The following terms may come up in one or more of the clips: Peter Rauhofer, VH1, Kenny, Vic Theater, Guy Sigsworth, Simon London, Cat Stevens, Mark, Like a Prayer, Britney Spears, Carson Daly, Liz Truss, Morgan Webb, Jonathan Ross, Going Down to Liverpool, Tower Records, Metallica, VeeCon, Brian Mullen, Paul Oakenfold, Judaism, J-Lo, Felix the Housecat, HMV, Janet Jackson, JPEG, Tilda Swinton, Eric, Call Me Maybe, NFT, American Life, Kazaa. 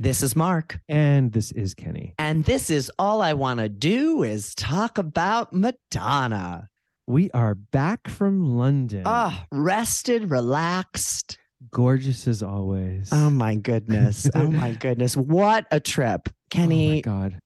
This is Mark. And this is Kenny. And this is All I Want to Do is Talk About Madonna. We are back from London. Oh, rested, relaxed. Gorgeous as always. Oh, my goodness. Oh, my goodness. What a trip. Kenny. Oh, my God.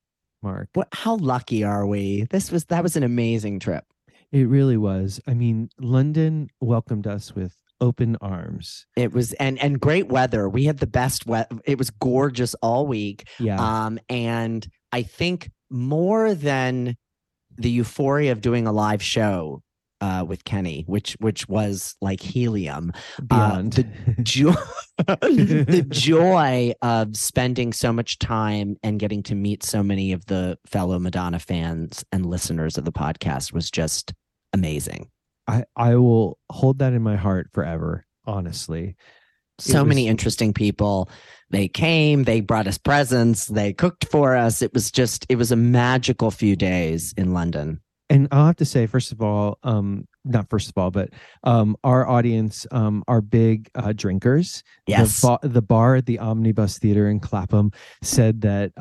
Mark. How lucky are we? That was an amazing trip. It really was. I mean, London welcomed us with open arms. It was and great weather. We had the best weather. It was gorgeous all week. Yeah. And I think more than the euphoria of doing a live show with Kenny, which was like helium. The joy of spending so much time and getting to meet so many of the fellow Madonna fans and listeners of the podcast was just amazing. I will hold that in my heart forever, honestly. Many interesting people. They came, they brought us presents, they cooked for us. It was a magical few days in London. And I'll have to say, but our audience are big drinkers. Yes. The bar at the Omnibus Theater in Clapham said that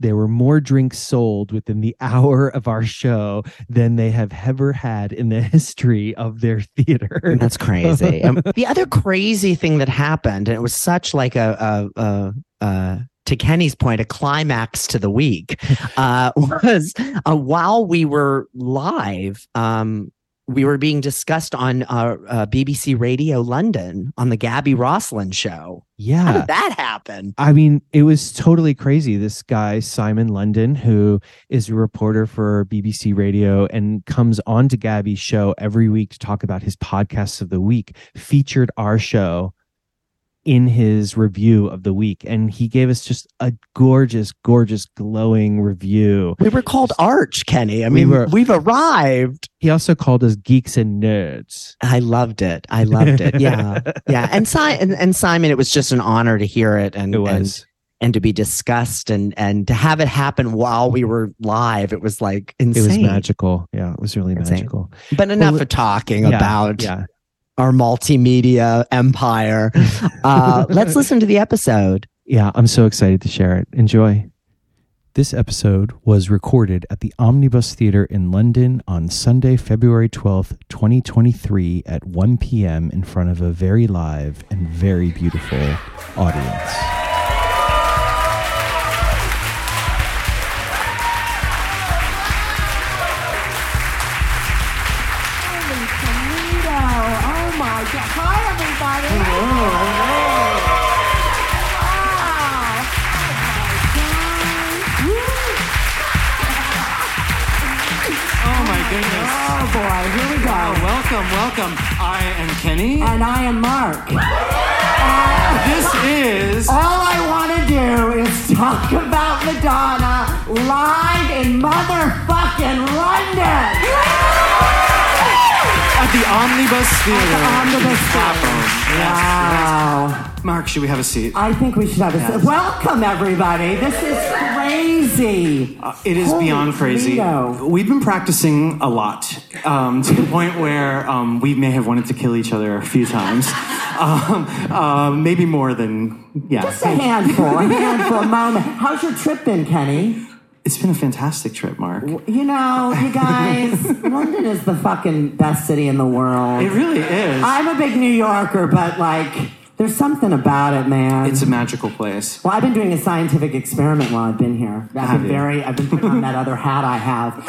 there were more drinks sold within the hour of our show than they have ever had in the history of their theater. That's crazy. The other crazy thing that happened, and it was such like a to Kenny's point, a climax to the week, was while we were live, we were being discussed on BBC Radio London on the Gabby Roslin show. Yeah. How did that happen? I mean, it was totally crazy. This guy, Simon London, who is a reporter for BBC Radio and comes on to Gabby's show every week to talk about his podcasts of the week, featured our show in his review of the week. And he gave us just a gorgeous, gorgeous, glowing review. We were called Arch, Kenny. I mean, we've arrived. He also called us geeks and nerds. I loved it. Yeah. Yeah. And Simon, it was just an honor to hear it. And it was. And to be discussed and to have it happen while we were live. It was like insane. It was magical. Yeah. It was really magical. But enough of talking about... Yeah. Our multimedia empire. Let's listen to the episode. Yeah, I'm so excited to share it. Enjoy. This episode was recorded at the Omnibus Theater in London on Sunday, February 12th, 2023 at 1 p.m. in front of a very live and very beautiful audience. Oh boy, here we go. Wow, welcome. I am Kenny. And I am Mark. This is... All I want to do is talk about Madonna live in motherfucking London. At the Omnibus Theater. Wow. Yes. Mark, should we have a seat? I think we should have a seat. Welcome, everybody. This is crazy. It is Holy beyond crazy. Vito. We've been practicing a lot to the point where we may have wanted to kill each other a few times. Maybe more than, yeah. Just a handful, a moment. How's your trip been, Kenny? It's been a fantastic trip, Mark. You guys, London is the fucking best city in the world. It really is. I'm a big New Yorker, but like... There's something about it, man. It's a magical place. Well, I've been doing a scientific experiment while I've been here. I've been putting on that other hat I have.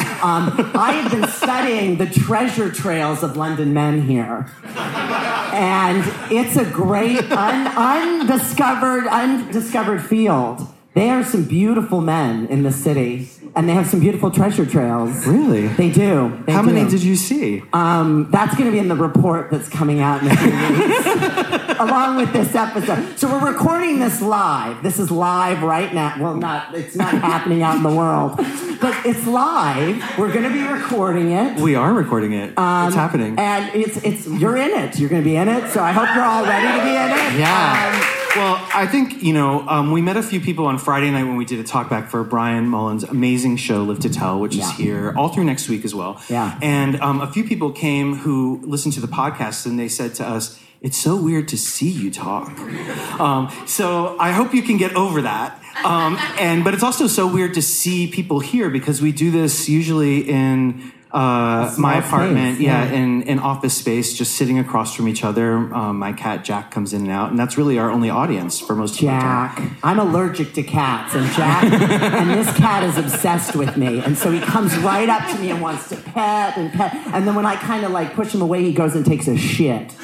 I have been studying the treasure trails of London men here. And it's a great undiscovered field. They are some beautiful men in the city, and they have some beautiful treasure trails. Really? They do. How many did you see? That's going to be in the report that's coming out in a few weeks, along with this episode. So we're recording this live. This is live right now. Well, it's not happening out in the world, but it's live. We're going to be recording it. We are recording it. It's happening. And it's you're in it. You're going to be in it, so I hope you're all ready to be in it. Yeah. Well, I think, we met a few people on Friday night when we did a talk back for Brian Mullan's amazing show, Live to Tell, which is here all through next week as well. Yeah. And a few people came who listened to the podcast and they said to us, it's so weird to see you talk. So I hope you can get over that. But it's also so weird to see people here because we do this usually in my apartment, place. In office space, just sitting across from each other. My cat Jack comes in and out, and that's really our only audience for most of the time. I'm allergic to cats, and Jack, and this cat is obsessed with me, and so he comes right up to me and wants to pet, and then when I kind of like push him away, he goes and takes a shit.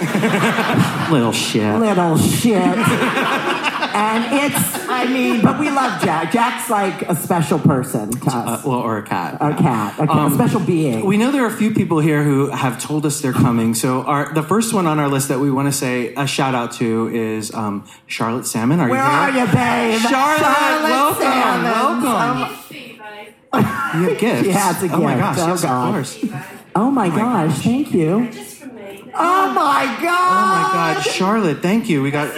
Little shit. And it's, but we love Jack. Jack's like a special person to us. Or a cat. A special being. We know there are a few people here who have told us they're coming. So the first one on our list that we want to say a shout out to is Charlotte Salmon. Where are you, babe? Charlotte, welcome. You have gifts. Yeah, it's a gift. Oh, my gosh. Yes, of course. Oh, my gosh. Thank you. Just for me. Oh, my God. Charlotte, thank you. We got...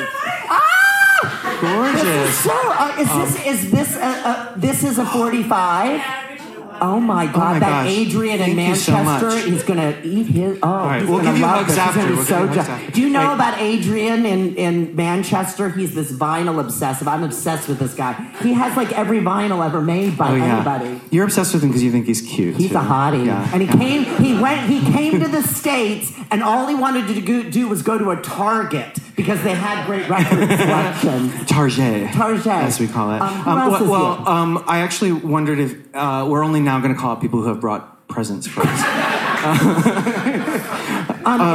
Gorgeous. This is a 45? Oh my God! That Adrian in Manchester, so he's gonna eat his. Oh, all right, he's gonna love this. He's gonna be so. Do you know about Adrian in Manchester? He's this vinyl obsessive. I'm obsessed with this guy. He has like every vinyl ever made by anybody. You're obsessed with him because you think he's cute. He's a hottie, and he came. He came to the States, and all he wanted to do was go to a Target. Because they had great record selections. Target, as we call it. I actually wondered if we're only now going to call it people who have brought presents for us.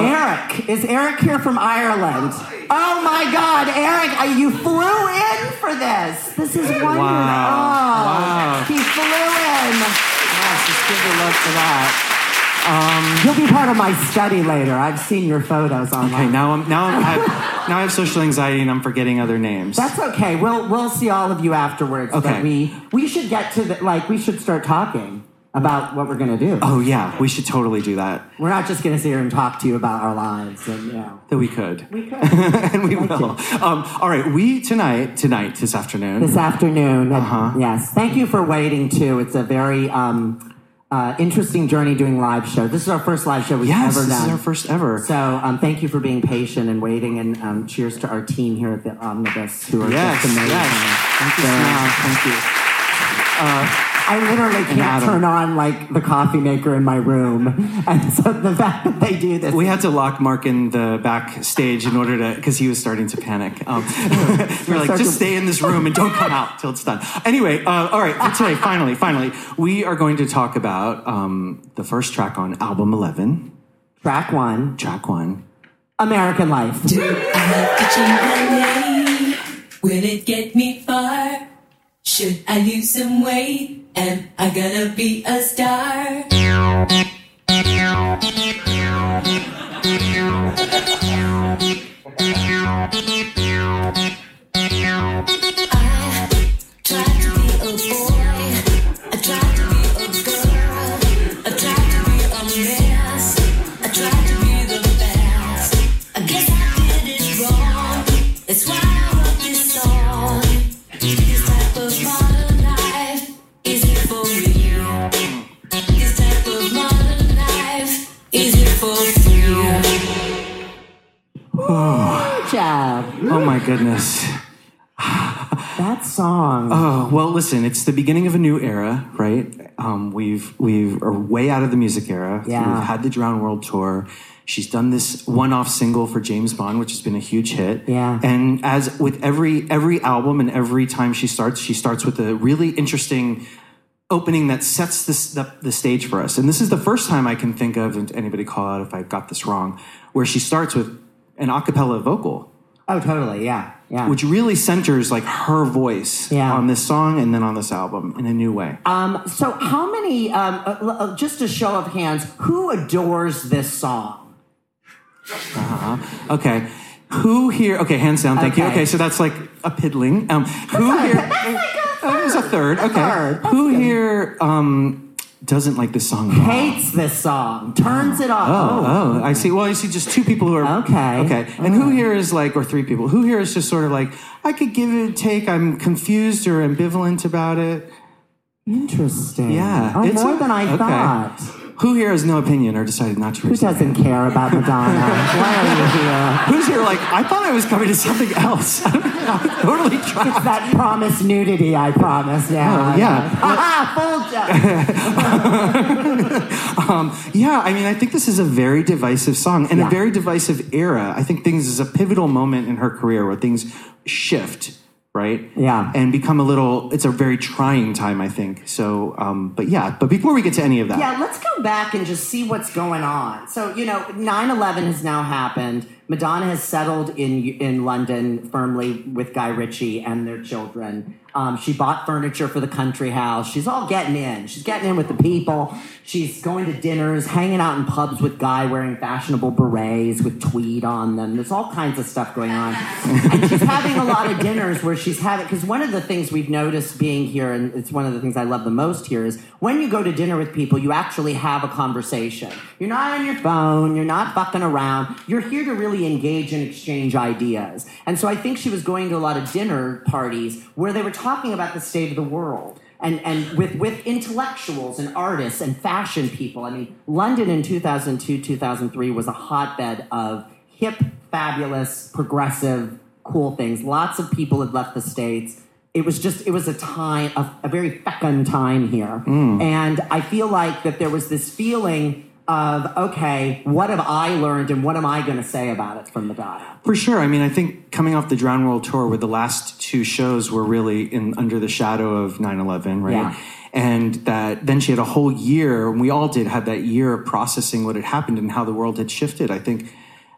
Eric. Is Eric here from Ireland? Oh, my God, Eric, you flew in for this. This is wonderful. Wow. He flew in. Yes, just give the love for that. You'll be part of my study later. I've seen your photos online. Okay, now I have social anxiety and I'm forgetting other names. That's okay. We'll see all of you afterwards. Okay. But we should get to we should start talking about what we're gonna do. Oh yeah, we should totally do that. We're not just gonna sit here and talk to you about our lives and that we could. We could. And we will. All right, we tonight, this afternoon. This afternoon. Yes. Thank you for waiting too. It's a very interesting journey doing live show. This is our first live show we've ever done. This is our first ever. So thank you for being patient and waiting, and cheers to our team here at the Omnibus who are just amazing. Thank you. I literally can't turn on the coffee maker in my room, and so the fact that they do this. We had to lock Mark in the backstage in order to, because he was starting to panic. We're like, just stay in this room and don't come out till it's done. Anyway, all right, for today, finally, we are going to talk about the first track on album 11. Track one. American Life. Do I have to change my name? Will it get me far? Should I lose some weight? Am I gonna be a star? I tried to be a boy. I tried to be a girl. I tried to be a mess. I tried to be the best. I guess I did it wrong. That's why I wrote this song. Good job. Oh my goodness. That song. Oh, well, listen, it's the beginning of a new era, right? We're way out of the music era. Yeah. So we've had the Drowned World Tour. She's done this one-off single for James Bond, which has been a huge hit. Yeah. And as with every album and every time she starts with a really interesting opening that sets the stage for us. And this is the first time I can think of, and anybody call out if I got this wrong, where she starts with an a cappella vocal. Oh, totally, yeah. Which really centers her voice on this song and then on this album in a new way. So how many, just a show of hands, who adores this song? Okay. Who here, hands down, thank you. Okay, so that's a piddling. That's a third. Okay. Who here doesn't like this song at all? Hates this song. Turns it off. Oh, I see. Well, you see just two people who are... Okay. And who here is or three people, who here is just sort of I could give it a take, I'm confused or ambivalent about it? Interesting. Yeah. It's more than I thought. Who here has no opinion or decided not to raise their hand? Who doesn't care about Madonna? Why are you here? Who's here like, I thought I was coming to something else. I'm totally trying. It's that promised nudity I promised. Yeah. Oh, yeah. Aha, full joke. Yeah, I mean, I think this is a very divisive song and a very divisive era. I think this is a pivotal moment in her career where things shift. Right? Yeah. And become a little, it's a very trying time, I think. So, but before we get to any of that. Yeah, let's go back and just see what's going on. So, 9/11 has now happened. Madonna has settled in London firmly with Guy Ritchie and their children. She bought furniture for the country house. She's all getting in. She's getting in with the people. She's going to dinners, hanging out in pubs with Guy wearing fashionable berets with tweed on them. There's all kinds of stuff going on. And she's having a lot of dinners where she's having, because one of the things we've noticed being here, and it's one of the things I love the most here, is when you go to dinner with people, you actually have a conversation. You're not on your phone. You're not fucking around. You're here to really engage and exchange ideas. And so I think she was going to a lot of dinner parties where they were talking about the state of the world and with intellectuals and artists and fashion people. I mean, London in 2002, 2003 was a hotbed of hip, fabulous, progressive, cool things. Lots of people had left the States. It was a time, a very fecund time here. Mm. And I feel like that there was this feeling of, okay, what have I learned and what am I going to say about it from Madonna? For sure. I mean, I think coming off the Drowned World Tour where the last two shows were really under the shadow of 9/11, right? Yeah. And that then she had a whole year, and we all had that year of processing what had happened and how the world had shifted. I think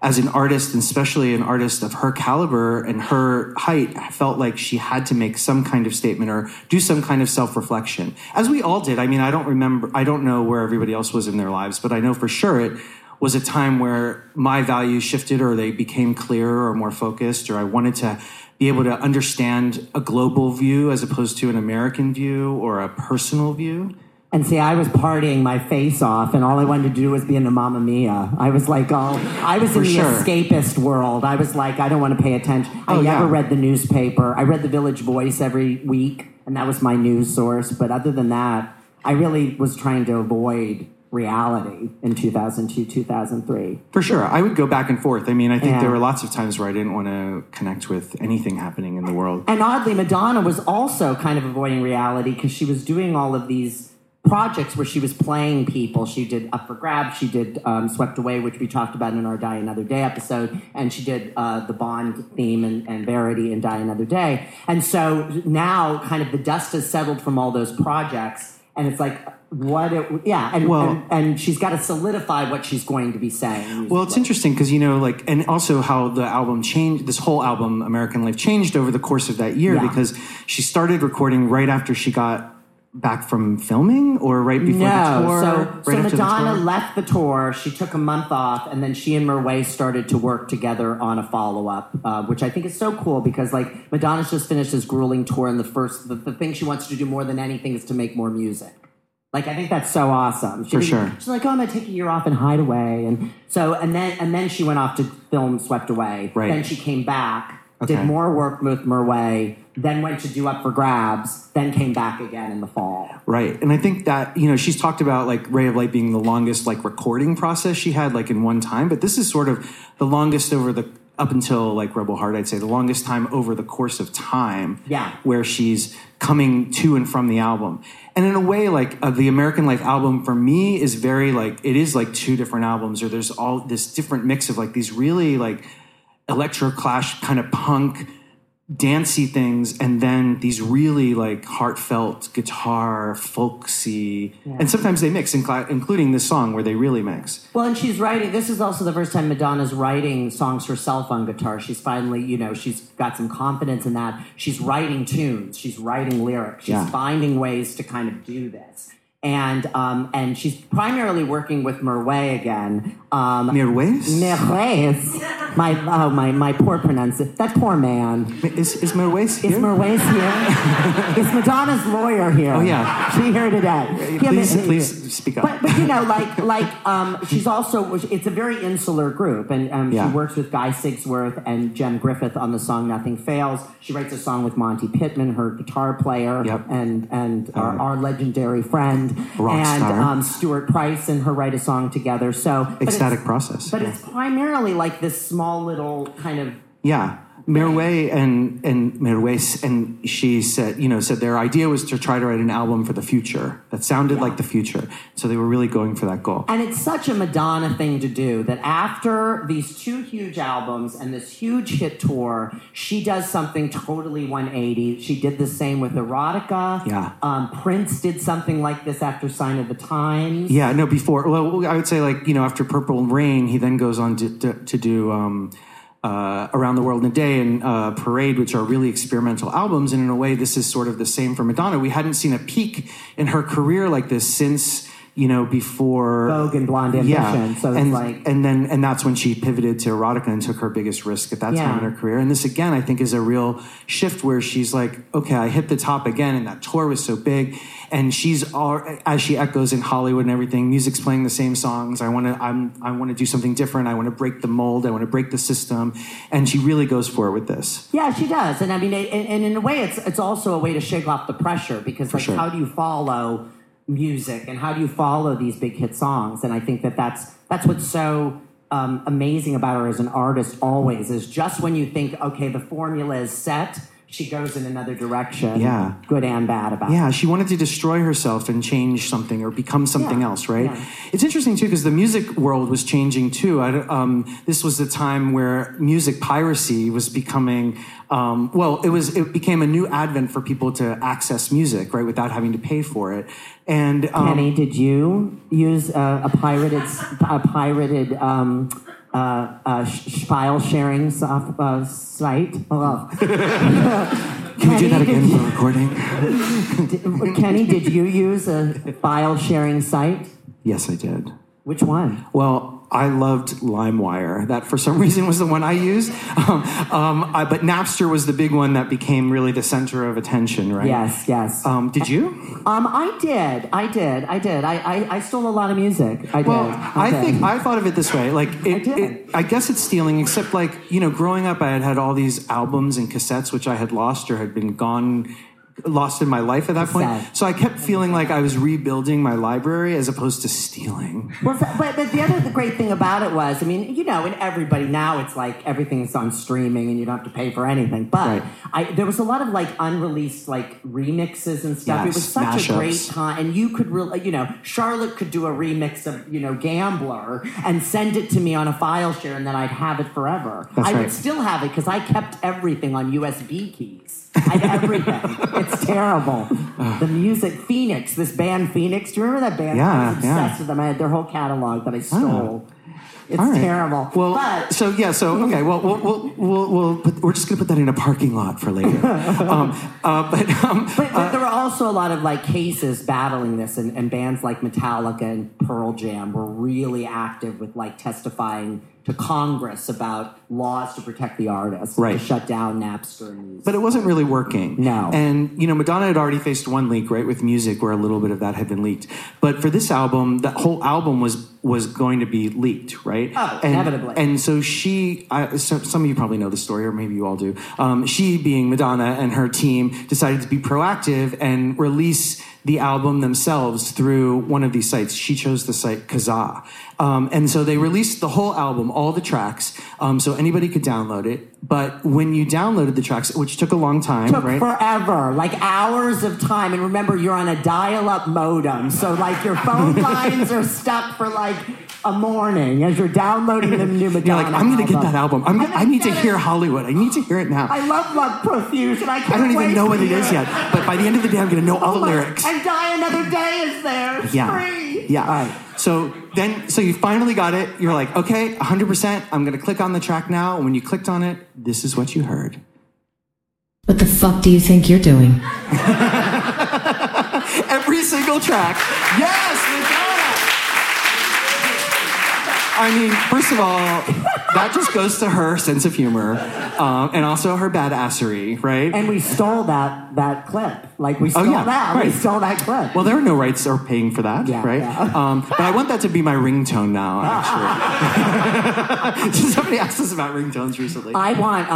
as an artist, and especially an artist of her caliber and her height, I felt like she had to make some kind of statement or do some kind of self-reflection, as we all did. I mean, I don't know where everybody else was in their lives, but I know for sure it was a time where my values shifted or they became clearer or more focused, or I wanted to be able to understand a global view as opposed to an American view or a personal view. And see, I was partying my face off, and all I wanted to do was be in the Mamma Mia. I was like, I was in the escapist world. I was like, I don't want to pay attention. I never read the newspaper. I read the Village Voice every week, and that was my news source. But other than that, I really was trying to avoid reality in 2002, 2003. For sure. I would go back and forth. I mean, I think there were lots of times where I didn't want to connect with anything happening in the world. And oddly, Madonna was also kind of avoiding reality because she was doing all of these projects where she was playing people. She did Up for Grabs. She did Swept Away, which we talked about in our Die Another Day episode. And she did the Bond theme and Verity in Die Another Day. And so now kind of the dust has settled from all those projects. And it's like, and she's got to solidify what she's going to be saying. Well, it's interesting because, and also how the album changed, this whole album, American Life, changed over the course of that year because she started recording right after she got back from filming or right before the tour? So Madonna left the tour. She took a month off, and then she and Mirwais started to work together on a follow-up, which I think is so cool because, like, Madonna's just finished this grueling tour, and the thing she wants to do more than anything is to make more music. Like, I think that's so awesome. She's like, I'm going to take a year off and hide away. And so, and then she went off to film Swept Away. Right. Then she came back. Okay. Did more work with Mirwais, then went to do Up for Grabs, then came back again in the fall. Right. And I think that, she's talked about, like, Ray of Light being the longest, like, recording process she had, like, in one time. But this is sort of the longest up until, like, Rebel Heart, I'd say, the longest time over the course of time. Yeah. Where she's coming to and from the album. And in a way, like, the American Life album for me is very, like, it is, like, two different albums, or there's all this different mix of, like, these really, like, electroclash kind of punk dancey things, and then these really, like, heartfelt guitar folksy, and sometimes they mix, including this song where they really mix. Well, and she's writing, this is also the first time Madonna's writing songs herself on guitar. She's finally, she's got some confidence in that. She's writing tunes, she's writing lyrics, she's finding ways to kind of do this. And she's primarily working with Mirwais again. Mirwais? My poor pronunciation. That poor man. Is Mirwais here? Is Mirwais here? Is Madonna's lawyer here? Oh yeah, she here today. Please speak up. But you know, she's also. It's a very insular group, and she works with Guy Sigsworth and Jem Griffith on the song "Nothing Fails." She writes a song with Monty Pittman, her guitar player, and our legendary friend, rock star. Stuart Price and her write a song together. So ecstatic process. But it's primarily like this small little kind of Mirwais and she said their idea was to try to write an album for the future that sounded like the future, so they were really going for that goal. And it's such a Madonna thing to do that after these two huge albums and this huge hit tour, she does something totally 180. She did the same with Erotica. Prince did something like this after Sign of the Times. I would say after Purple Rain, he then goes on to do Around the World in a Day and Parade, which are really experimental albums. And in a way, this is sort of the same for Madonna. We hadn't seen a peak in her career like this since, before Vogue and Blonde Ambition. Yeah. So it's and that's when she pivoted to Erotica and took her biggest risk at that time in her career. And this, again, I think is a real shift where she's like, okay, I hit the top again, and that tour was so big. And she's as she echoes in Hollywood and everything, music's playing the same songs. I want to do something different. I want to break the mold. I want to break the system. And she really goes for it with this. Yeah, she does. And I mean, and in a way, it's also a way to shake off the pressure, because how do you follow music and how do you follow these big hit songs? And I think that's what's so amazing about her as an artist. Always is just when you think, okay, the formula is set, she goes in another direction, good and bad about it. Yeah, she wanted to destroy herself and change something or become something else, right? Yeah. It's interesting, too, because the music world was changing, too. This was the time where music piracy was becoming... it became a new advent for people to access music, right, without having to pay for it. And Kenny, did you use a pirated... file sharing site. Can we do that again for recording? Kenny, did you use a file sharing site? Yes, I did. Which one? Well, I loved LimeWire. That, for some reason, was the one I used. But Napster was the big one that became really the center of attention, right? Yes. Did you? I did. I stole a lot of music. I thought of it this way. I guess it's stealing, except growing up, I had all these albums and cassettes which I had lost or had been lost in my life at that point. Sad. So I kept feeling like I was rebuilding my library as opposed to stealing. Well, but the great thing about it was, and everybody now, it's like everything's on streaming and you don't have to pay for anything. But there was a lot of unreleased remixes and stuff. Yes, it was such a great time. And you could really, Charlotte could do a remix of, Gambler and send it to me on a file share, and then I'd have it forever. I would still have it because I kept everything on USB keys. I had everything. It's terrible. The music, Phoenix, this band Phoenix. Do you remember that band? Yeah, I was obsessed with them. I had their whole catalog that I stole. It's terrible. Well, okay. Well, we're just going to put that in a parking lot for later. But there were also a lot of cases battling this, and bands like Metallica and Pearl Jam were really active with testifying to Congress about laws to protect the artists, to shut down Napster. But it wasn't really working. No. And, Madonna had already faced one leak, right, with music, where a little bit of that had been leaked. But for this album, the whole album was going to be leaked, right? Oh, inevitably. And so some of you probably know the story, or maybe you all do. She, being Madonna, and her team decided to be proactive and release the album themselves through one of these sites. She chose the site Kazaa. And so they released the whole album, all the tracks, so anybody could download it. But when you downloaded the tracks, which took a long time, forever, hours of time. And remember, you're on a dial-up modem, so your phone lines are stuck for a morning as you're downloading the new Madonna. You're I'm going to get that album. I need to hear Hollywood. I need to hear it now. I love Love Profuse, and I don't even know what it is yet. But by the end of the day, I'm going to know all the lyrics. And Die Another Day is there. It's free. Yeah. All right. So you finally got it. You're like, okay, 100%. I'm going to click on the track now. And when you clicked on it, this is what you heard. What the fuck do you think you're doing? Every single track. Yes, Madonna. I mean, first of all... That just goes to her sense of humor, and also her badassery, right? And we stole that clip. Like, we stole that. Right. We stole that clip. Well, there are no rights or paying for that, right? Yeah. But I want that to be my ringtone now, actually. Somebody asked us about ringtones recently. I want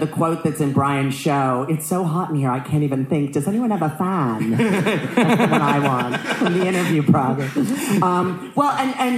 the quote that's in Brian's show. It's so hot in here, I can't even think. Does anyone have a fan? That's the one I want from the interview problem.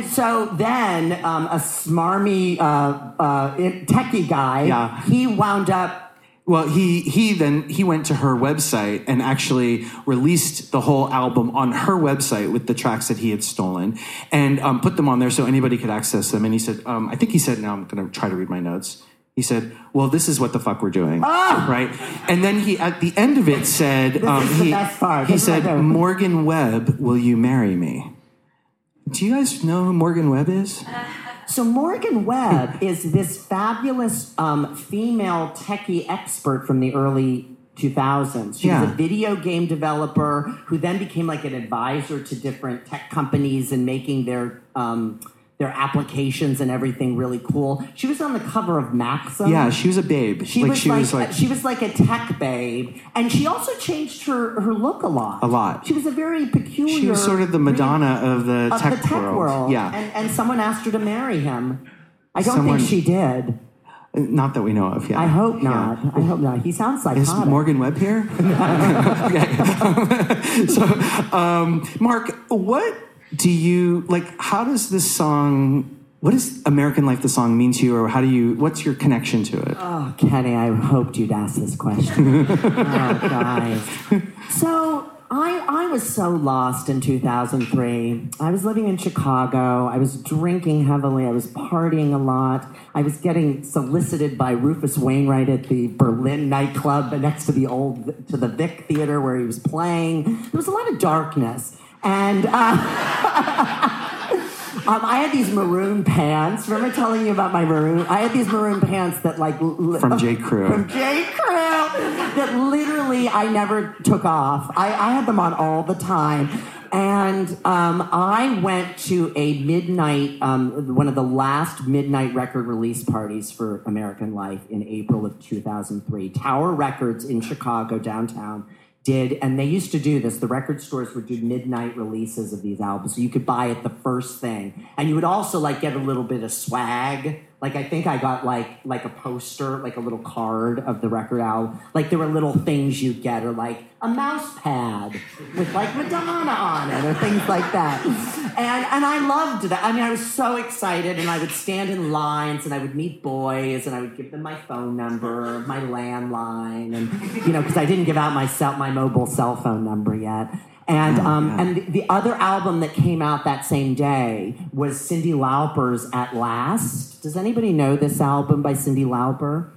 So then a smarmy techie guy, he wound up. Well, he then went to her website and actually released the whole album on her website with the tracks that he had stolen and put them on there so anybody could access them. And he said, I think he said, now I'm going to try to read my notes. He said, well, this is what the fuck we're doing, right? And then he, at the end of it, said, he said, Morgan Webb, will you marry me? Do you guys know who Morgan Webb is? So Morgan Webb is this fabulous female techie expert from the early 2000s. She was a video game developer who then became like an advisor to different tech companies and making their applications and everything really cool. She was on the cover of Maxim. Yeah, she was a babe. She was like a tech babe, and she also changed her look a lot. A lot. She was a very peculiar. She was sort of the Madonna of the tech world. Yeah, and someone asked her to marry him. I don't think she did. Not that we know of, yeah. I hope not. Yeah. I hope not. He sounds psychotic. Is Morgan Webb here? Okay. So, Mark, what? Do you, like, how does this song, what does American Life, the song, mean to you, or how do you, what's your connection to it? Oh, Kenny, I hoped you'd ask this question. Oh, guys. So I was so lost in 2003. I was living in Chicago. I was drinking heavily. I was partying a lot. I was getting solicited by Rufus Wainwright at the Berlin nightclub next to the Vic Theater where he was playing. There was a lot of darkness. And I had these maroon pants. Remember telling you about my maroon? I had these maroon pants that like... from J. Crew. From J. Crew. That literally I never took off. I had them on all the time. And I went to a midnight, one of the last midnight record release parties for American Life in April of 2003. Tower Records in Chicago, downtown. And they used to do this. The record stores would do midnight releases of these albums, so you could buy it the first thing, and you would also like get a little bit of swag. Like I think I got like a poster, like a little card of the record album. Like there were little things you get, or like a mouse pad with like Madonna on it, or things like that. And I loved that. I mean, I was so excited, and I would stand in lines, and I would meet boys, and I would give them my phone number, my landline, and because I didn't give out my mobile cell phone number yet. And the other album that came out that same day was Cyndi Lauper's At Last. Does anybody know this album by Cyndi Lauper?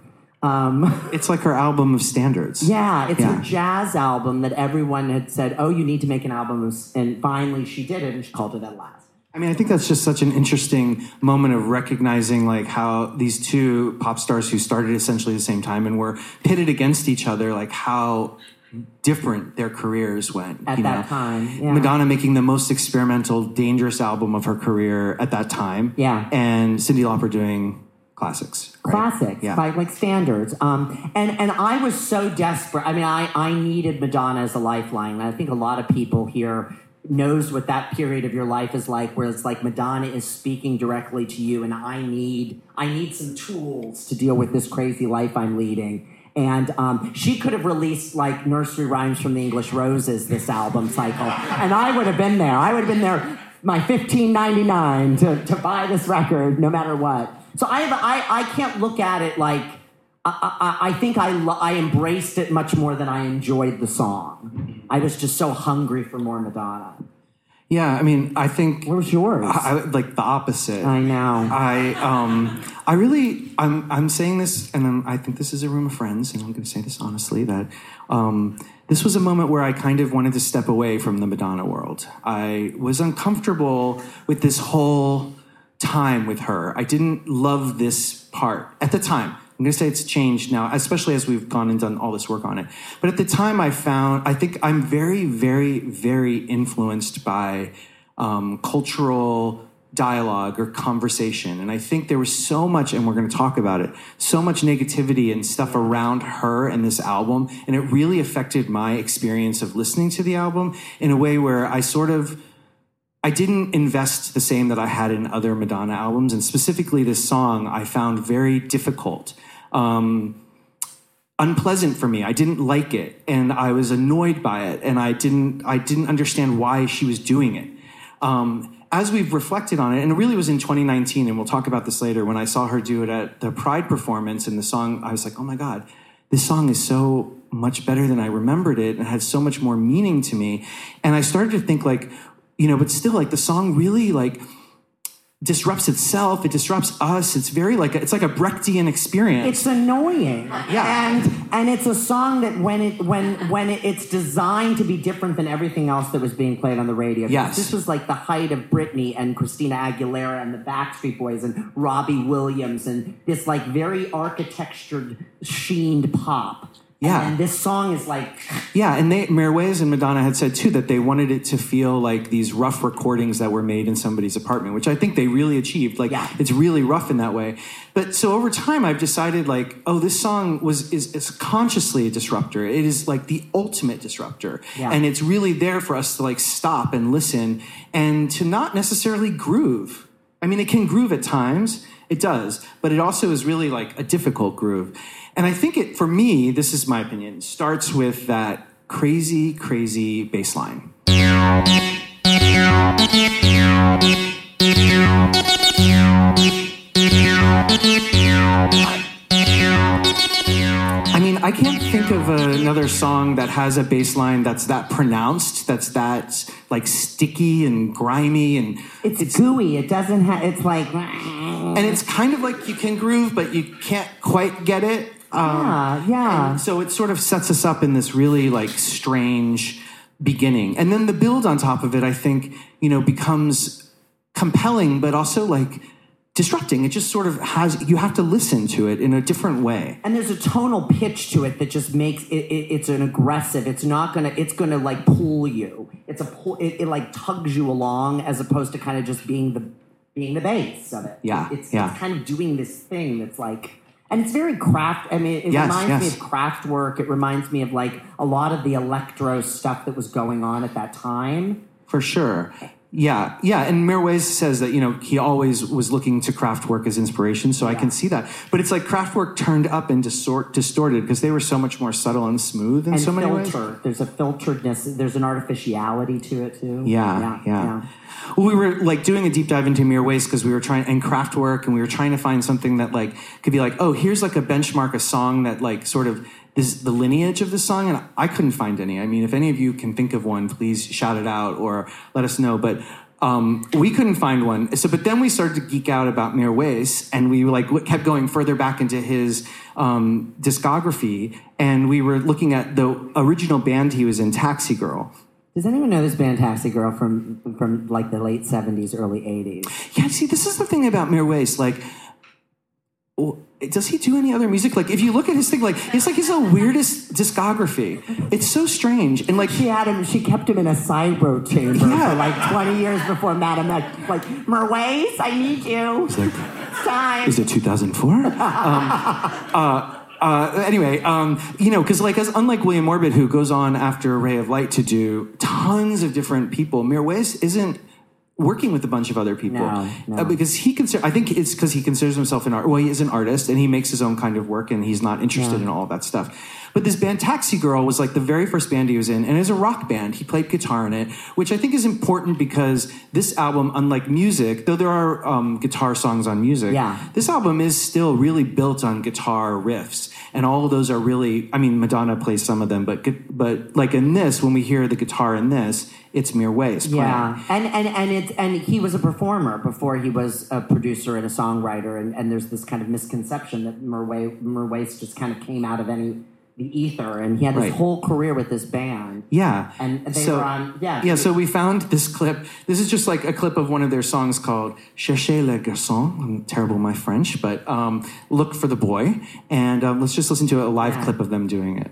It's like her album of standards. Yeah, it's her jazz album that everyone had said, oh, you need to make an album. And finally she did it, and she called it At Last. I mean, I think that's just such an interesting moment of recognizing like how these two pop stars who started essentially the same time and were pitted against each other, like how... different their careers went at that time. Yeah. Madonna making the most experimental, dangerous album of her career at that time. Yeah, and Cyndi Lauper doing classics. Right? Classics, yeah, by like standards. And I was so desperate. I mean, I needed Madonna as a lifeline. And I think a lot of people here knows what that period of your life is like, where it's like Madonna is speaking directly to you, and I need some tools to deal with this crazy life I'm leading. And she could have released, like, Nursery Rhymes from the English Roses this album cycle. And I would have been there. I would have been there, my $15.99 to buy this record no matter what. So I can't look at it like... I think I embraced it much more than I enjoyed the song. I was just so hungry for more Madonna. Yeah, I mean, I think... What was yours? I like the opposite. I know. I'm saying this, and I think this is a room of friends, and I'm going to say this honestly, that this was a moment where I kind of wanted to step away from the Madonna world. I was uncomfortable with this whole time with her. I didn't love this part at the time. I'm going to say it's changed now, especially as we've gone and done all this work on it. But at the time I think I'm very, very, very influenced by cultural dialogue or conversation. And I think there was so much, and we're going to talk about it, so much negativity and stuff around her and this album. And it really affected my experience of listening to the album in a way where I sort of, I didn't invest the same that I had in other Madonna albums. And specifically this song I found very difficult, unpleasant for me. I didn't like it, and I was annoyed by it, and I didn't understand why she was doing it. As we've reflected on it, and it really was in 2019, and we'll talk about this later, when I saw her do it at the Pride performance and the song, I was like, oh my God, this song is so much better than I remembered it and had so much more meaning to me. And I started to think like, you know, but still like the song really like disrupts itself. It disrupts us. It's very like, it's like a Brechtian experience. It's annoying. Yeah. And it's a song that when it's designed to be different than everything else that was being played on the radio. Yes. This was like the height of Britney and Christina Aguilera and the Backstreet Boys and Robbie Williams and this like very architectured, sheened pop. Yeah. And this song is like... Yeah, and Mirwais and Madonna had said, too, that they wanted it to feel like these rough recordings that were made in somebody's apartment, which I think they really achieved. Like, yeah. It's really rough in that way. But so over time, I've decided, like, oh, this song is consciously a disruptor. It is, like, the ultimate disruptor. Yeah. And it's really there for us to, like, stop and listen and to not necessarily groove. I mean, it can groove at times. It does. But it also is really, like, a difficult groove. And I think it, for me, this is my opinion, starts with that crazy, crazy bass line. I mean, I can't think of another song that has a bass line that's that pronounced, that's like sticky and grimy, and it's gooey. It doesn't have, it's like, and it's kind of like you can groove, but you can't quite get it. Yeah. And so it sort of sets us up in this really like strange beginning. And then the build on top of it, I think, you know, becomes compelling, but also like disrupting. It just sort of has, you have to listen to it in a different way. And there's a tonal pitch to it that just makes it's an aggressive, it's going to like pull you. It like tugs you along as opposed to kind of just being the base of it. Yeah. It's kind of doing this thing that's like, and it's very craft. I mean, it reminds me of Kraftwerk. It reminds me of like a lot of the electro stuff that was going on at that time. For sure. Yeah. Yeah. And Mirwais says that, you know, he always was looking to Kraftwerk as inspiration. So yeah. I can see that. But it's like Kraftwerk turned up and distorted because they were so much more subtle and smooth in so many ways. There's a filteredness. There's an artificiality to it, too. Yeah. Well, we were like doing a deep dive into Mirwais because we were trying to find something that like could be like, oh, here's like a benchmark, a song that like sort of is the lineage of the song. And I couldn't find any. I mean, if any of you can think of one, please shout it out or let us know. But we couldn't find one. So, but then we started to geek out about Mirwais, and we like kept going further back into his discography, and we were looking at the original band he was in, Taxi Girl. Does anyone know this band Taxi Girl from like the late 70s, early 80s? Yeah, see, this is the thing about Mirwais. Like, does he do any other music? Like, if you look at his thing, like, it's like his the weirdest discography. It's so strange. And like, she kept him in a cyber chamber for like 20 years before Madame X. Like, Mirwais, I need you. It's like, sign. Is it 2004? Anyway, you know, because like, as unlike William Orbit, who goes on after A Ray of Light to do tons of different people, Mirwais isn't working with a bunch of other people. No. Because I think it's because he considers himself an artist. Well, he is an artist, and he makes his own kind of work, and he's not interested in all of that stuff. But this band Taxi Girl was like the very first band he was in, and it was a rock band. He played guitar in it, which I think is important because this album, unlike music, though there are guitar songs on music, this album is still really built on guitar riffs. And all of those are really, I mean, Madonna plays some of them, but like in this, when we hear the guitar in this, it's Mirwais playing. Yeah, and he was a performer before he was a producer and a songwriter, and there's this kind of misconception that Mirwais just kind of came out of the ether, and he had his whole career with this band. Yeah. And they were on... Yeah. Yeah, so we found this clip. This is just like a clip of one of their songs called Cherchez le Garçon. I'm terrible at my French, but look for the boy. And let's just listen to a live clip of them doing it.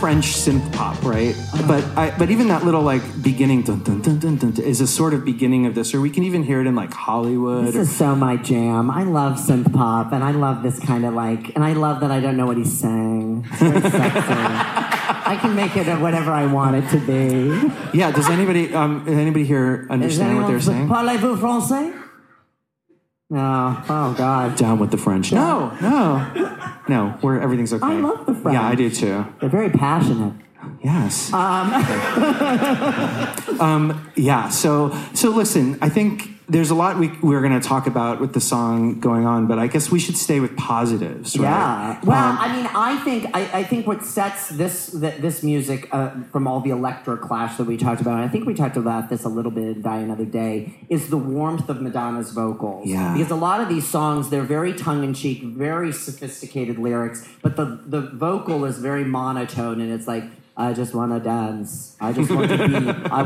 French synth pop, right? But even that little like beginning dun, dun, dun, dun, dun, is a sort of beginning of this, or we can even hear it in like Hollywood. This is so my jam. I love synth pop, and I love this kind of like, and I love that I don't know what he's saying. It's very sexy. I can make it whatever I want it to be. Yeah. Does anybody here understand what they're saying? Parlez-vous français? No. Oh God. Down with the French. Yeah. No, where everything's okay. I love the French. Yeah, I do too. They're very passionate. Yes. Yeah. So listen. I think there's a lot we're going to talk about with the song going on, but I guess we should stay with positives. Right? Yeah. Well, I think what sets this music from all the electro clash that we talked about, and I think we talked about this a little bit in Die Another Day, is the warmth of Madonna's vocals. Yeah. Because a lot of these songs, they're very tongue-in-cheek, very sophisticated lyrics, but the vocal is very monotone, and it's like, I just want to dance. I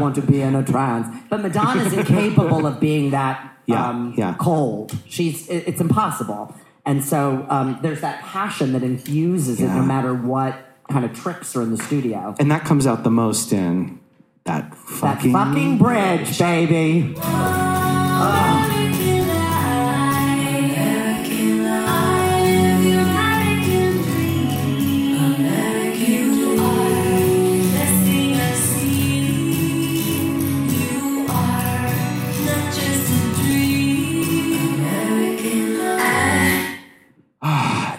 want to be in a trance. But Madonna's incapable of being that cold. It's impossible. And so there's that passion that infuses it, no matter what kind of tricks are in the studio. And that comes out the most in that fucking bridge, baby. Oh.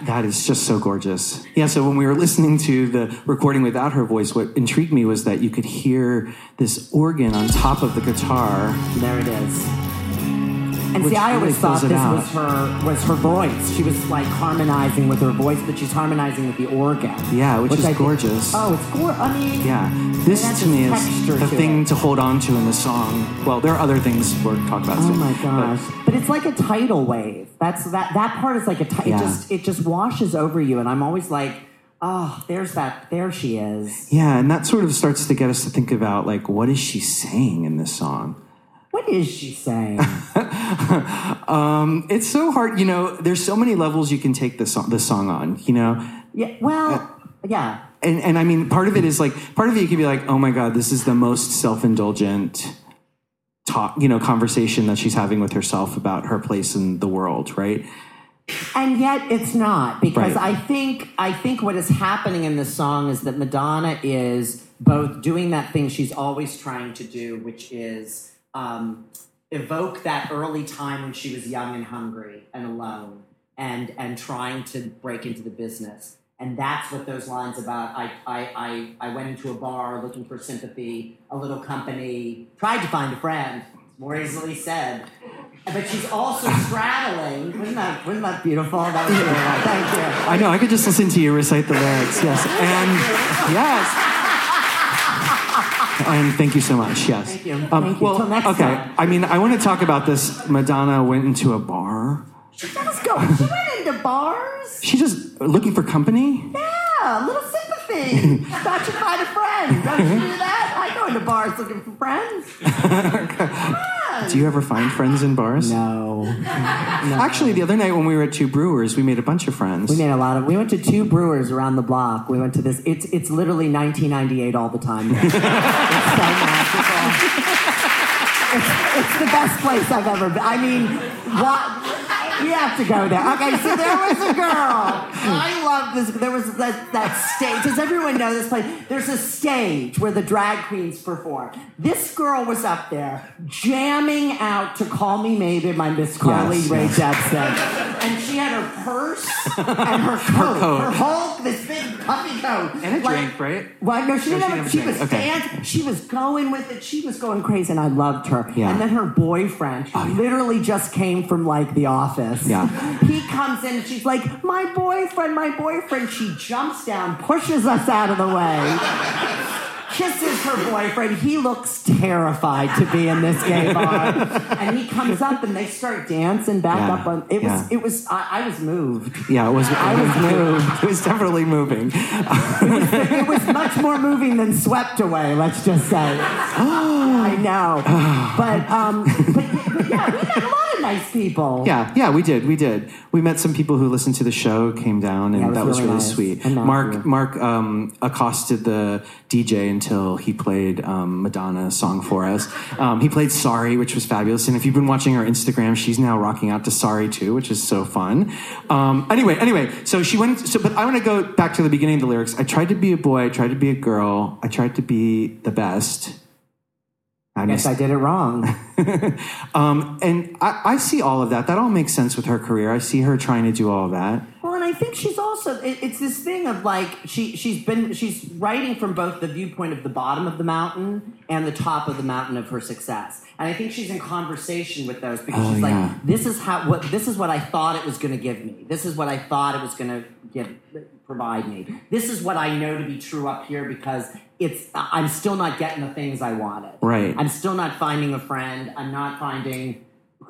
That is just so gorgeous. Yeah, so when we were listening to the recording without her voice, what intrigued me was that you could hear this organ on top of the guitar. There it is. And see, I always thought this was her voice. She was like harmonizing with her voice, but she's harmonizing with the organ. Yeah, which is gorgeous. Oh, it's gorgeous. I mean, yeah, this to me is the thing to hold on to in the song. Well, there are other things we'll talk about soon. Oh my gosh! But it's like a tidal wave. That's that part is like a tidal. Yeah. It just washes over you, and I'm always like, oh, there's that. There she is. Yeah, and that sort of starts to get us to think about like, what is she saying in this song? What is she saying? It's so hard, you know. There's so many levels you can take this song on, you know. Yeah. Well. Yeah. And I mean, part of it you can be like, oh my God, this is the most self-indulgent talk, you know, conversation that she's having with herself about her place in the world, right? And yet it's not, because right. I think what is happening in this song is that Madonna is both doing that thing she's always trying to do, which is evoke that early time when she was young and hungry and alone and trying to break into the business. And that's what those lines about, I went into a bar looking for sympathy, a little company, tried to find a friend, more easily said. But she's also straddling. Wasn't that beautiful? That was beautiful. Thank you. I know, I could just listen to you recite the lyrics, yes. And yes. And thank you so much, yes. Thank you. Thank you. Well, till next time. I mean, I want to talk about this. Madonna went into a bar. She went into bars. She just looking for company? Yeah, a little sympathy. Thought you'd find a friend. Don't you do that? I go into bars looking for friends. Do you ever find friends in bars? No. Actually, the other night when we were at Two Brewers, we made a bunch of friends. We went to Two Brewers around the block. We went to this. It's literally 1998 all the time. It's so magical. It's the best place I've ever been. I mean, you have to go there. Okay, so there was a girl. I love this. There was that stage. Does everyone know this place? There's a stage where the drag queens perform. This girl was up there jamming out to Call Me Maybe by Miss Carly Rae Jepsen. And she she had her purse and her coat. Her Hulk, this big puffy coat. And a drink, right? Well, no, she didn't have a drink. She was going with it. She was going crazy, and I loved her. Yeah. And then her boyfriend literally just came from, like, the office. Yeah. He comes in, and she's like, my boyfriend, my boyfriend. She jumps down, pushes us out of the way. Kisses her boyfriend. He looks terrified to be in this gay bar. And he comes up and they start dancing back up. I was moved. Yeah, it was. I was moved. It was definitely moving. It was much more moving than Swept Away, let's just say. I know. But yeah, we met a lot of nice people. Yeah, we did. We met some people who listened to the show, came down, and that was really nice. Sweet. Mark accosted the DJ until he played Madonna's song for us. He played Sorry, which was fabulous. And if you've been watching her Instagram, she's now rocking out to Sorry too, which is so fun. So she went. But I want to go back to the beginning of the lyrics. I tried to be a boy. I tried to be a girl. I tried to be the best. I guess I did it wrong. And I see all of that. That all makes sense with her career. I see her trying to do all of that. Well, and I think she's also, it's this thing of like, she's writing from both the viewpoint of the bottom of the mountain and the top of the mountain of her success. And I think she's in conversation with those because she's like, this is what I thought it was going to give me. This is what I thought it was going to provide me. This is what I know to be true up here because I'm still not getting the things I wanted. Right. I'm still not finding a friend. I'm not finding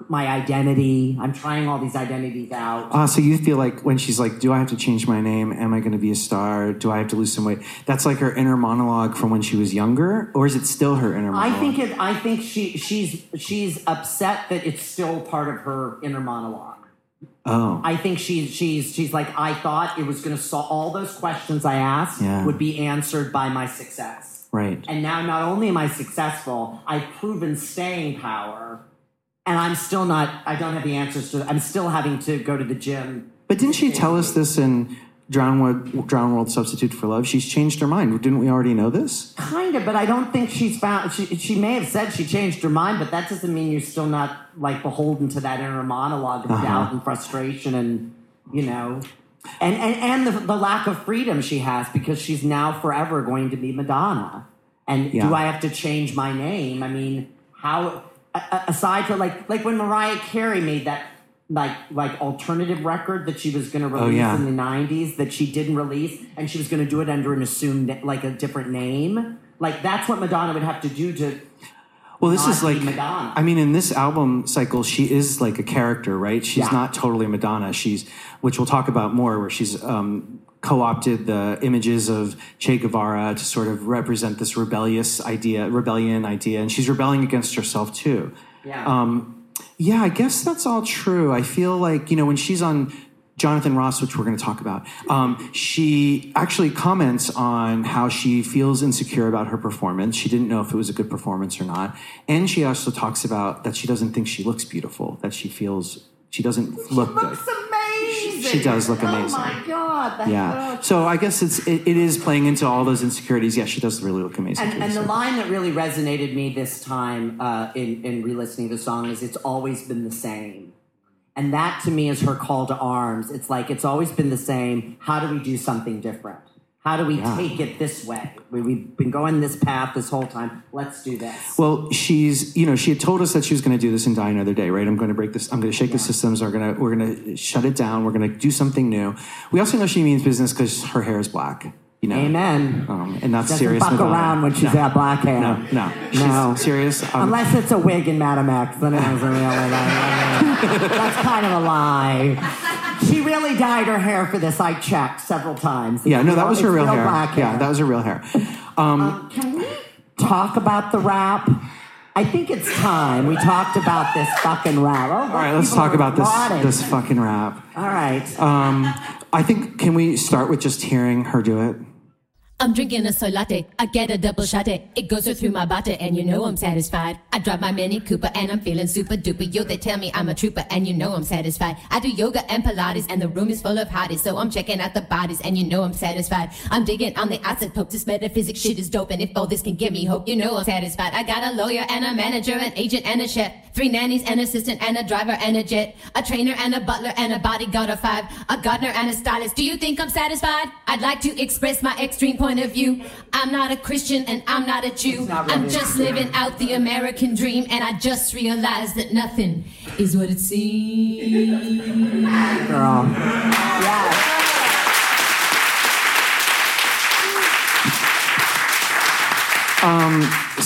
my identity. I'm trying all these identities out. So you feel like when she's like, do I have to change my name? Am I going to be a star? Do I have to lose some weight? That's like her inner monologue from when she was younger? Or is it still her inner monologue? I think she's upset that it's still part of her inner monologue. Oh. I think she's like, I thought it was going to solve all those questions I asked would be answered by my success. Right. And now not only am I successful, I've proven staying power, and I'm still not, I don't have the answers to, I'm still having to go to the gym. But didn't she tell us this in Drowned World Substitute for Love? She's changed her mind. Didn't we already know this? Kind of, but I don't think she's found... She may have said she changed her mind, but that doesn't mean you're still not, like, beholden to that inner monologue of doubt and frustration and, you know... And the lack of freedom she has because she's now forever going to be Madonna. And do I have to change my name? I mean, how... Aside from, like when Mariah Carey made that... Like alternative record that she was going to release in the 90s that she didn't release, and she was going to do it under an assumed, like, a different name. Like, that's what Madonna would have to do to... Well, this is like, Madonna. I mean, in this album cycle, she is like a character, right? She's not totally Madonna. She's, which we'll talk about more, where she's co-opted the images of Che Guevara to sort of represent this rebellion idea, and she's rebelling against herself too. Yeah. Yeah, I guess that's all true. I feel like, you know, when she's on Jonathan Ross, which we're going to talk about, she actually comments on how she feels insecure about her performance. She didn't know if it was a good performance or not. And she also talks about that she doesn't think she looks beautiful, that she feels she doesn't look good. She looks amazing. She does look amazing. Oh, my God. So I guess it is playing into all those insecurities. Yeah, she does really look amazing. And the line that really resonated me this time in re-listening to the song is, it's always been the same. And that, to me, is her call to arms. It's like, it's always been the same. How do we do something different? How do we take it this way? We've been going this path this whole time. Let's do this. Well, she's, you know, she had told us that she was going to do this in Die Another Day, right? I'm going to break this. I'm going to shake the systems. We're going to shut it down. We're going to do something new. We also know she means business because her hair is black. You know? Amen. And that's serious. She doesn't fuck around when she's got black hair. No. She's serious. Unless it's a wig in Madame X. Then it was a real lie. That's kind of a lie. She really dyed her hair for this. I checked several times. That was her real hair. Yeah, that was her real hair. Can we talk about the rap? I think it's time we talked about this fucking rap. Oh, all right, let's talk about this fucking rap. All right. I think, can we start with just hearing her do it? I'm drinking a soy latte, I get a double shotty. It goes through my body, and you know I'm satisfied. I drive my Mini Cooper, and I'm feeling super duper. Yo, they tell me I'm a trooper, and you know I'm satisfied. I do yoga and Pilates, and the room is full of hotties. So I'm checking out the bodies, and you know I'm satisfied. I'm digging on the isotope, this metaphysics shit is dope. And if all this can give me hope, you know I'm satisfied. I got a lawyer and a manager, an agent and a chef. 3 nannies, an assistant, and a driver, and a jet, a trainer, and a butler, and a bodyguard of 5, a gardener, and a stylist. Do you think I'm satisfied? I'd like to express my extreme point of view. I'm not a Christian, and I'm not a Jew. I'm just living out the American dream, and I just realized that nothing is what it seems. Girl. Yes.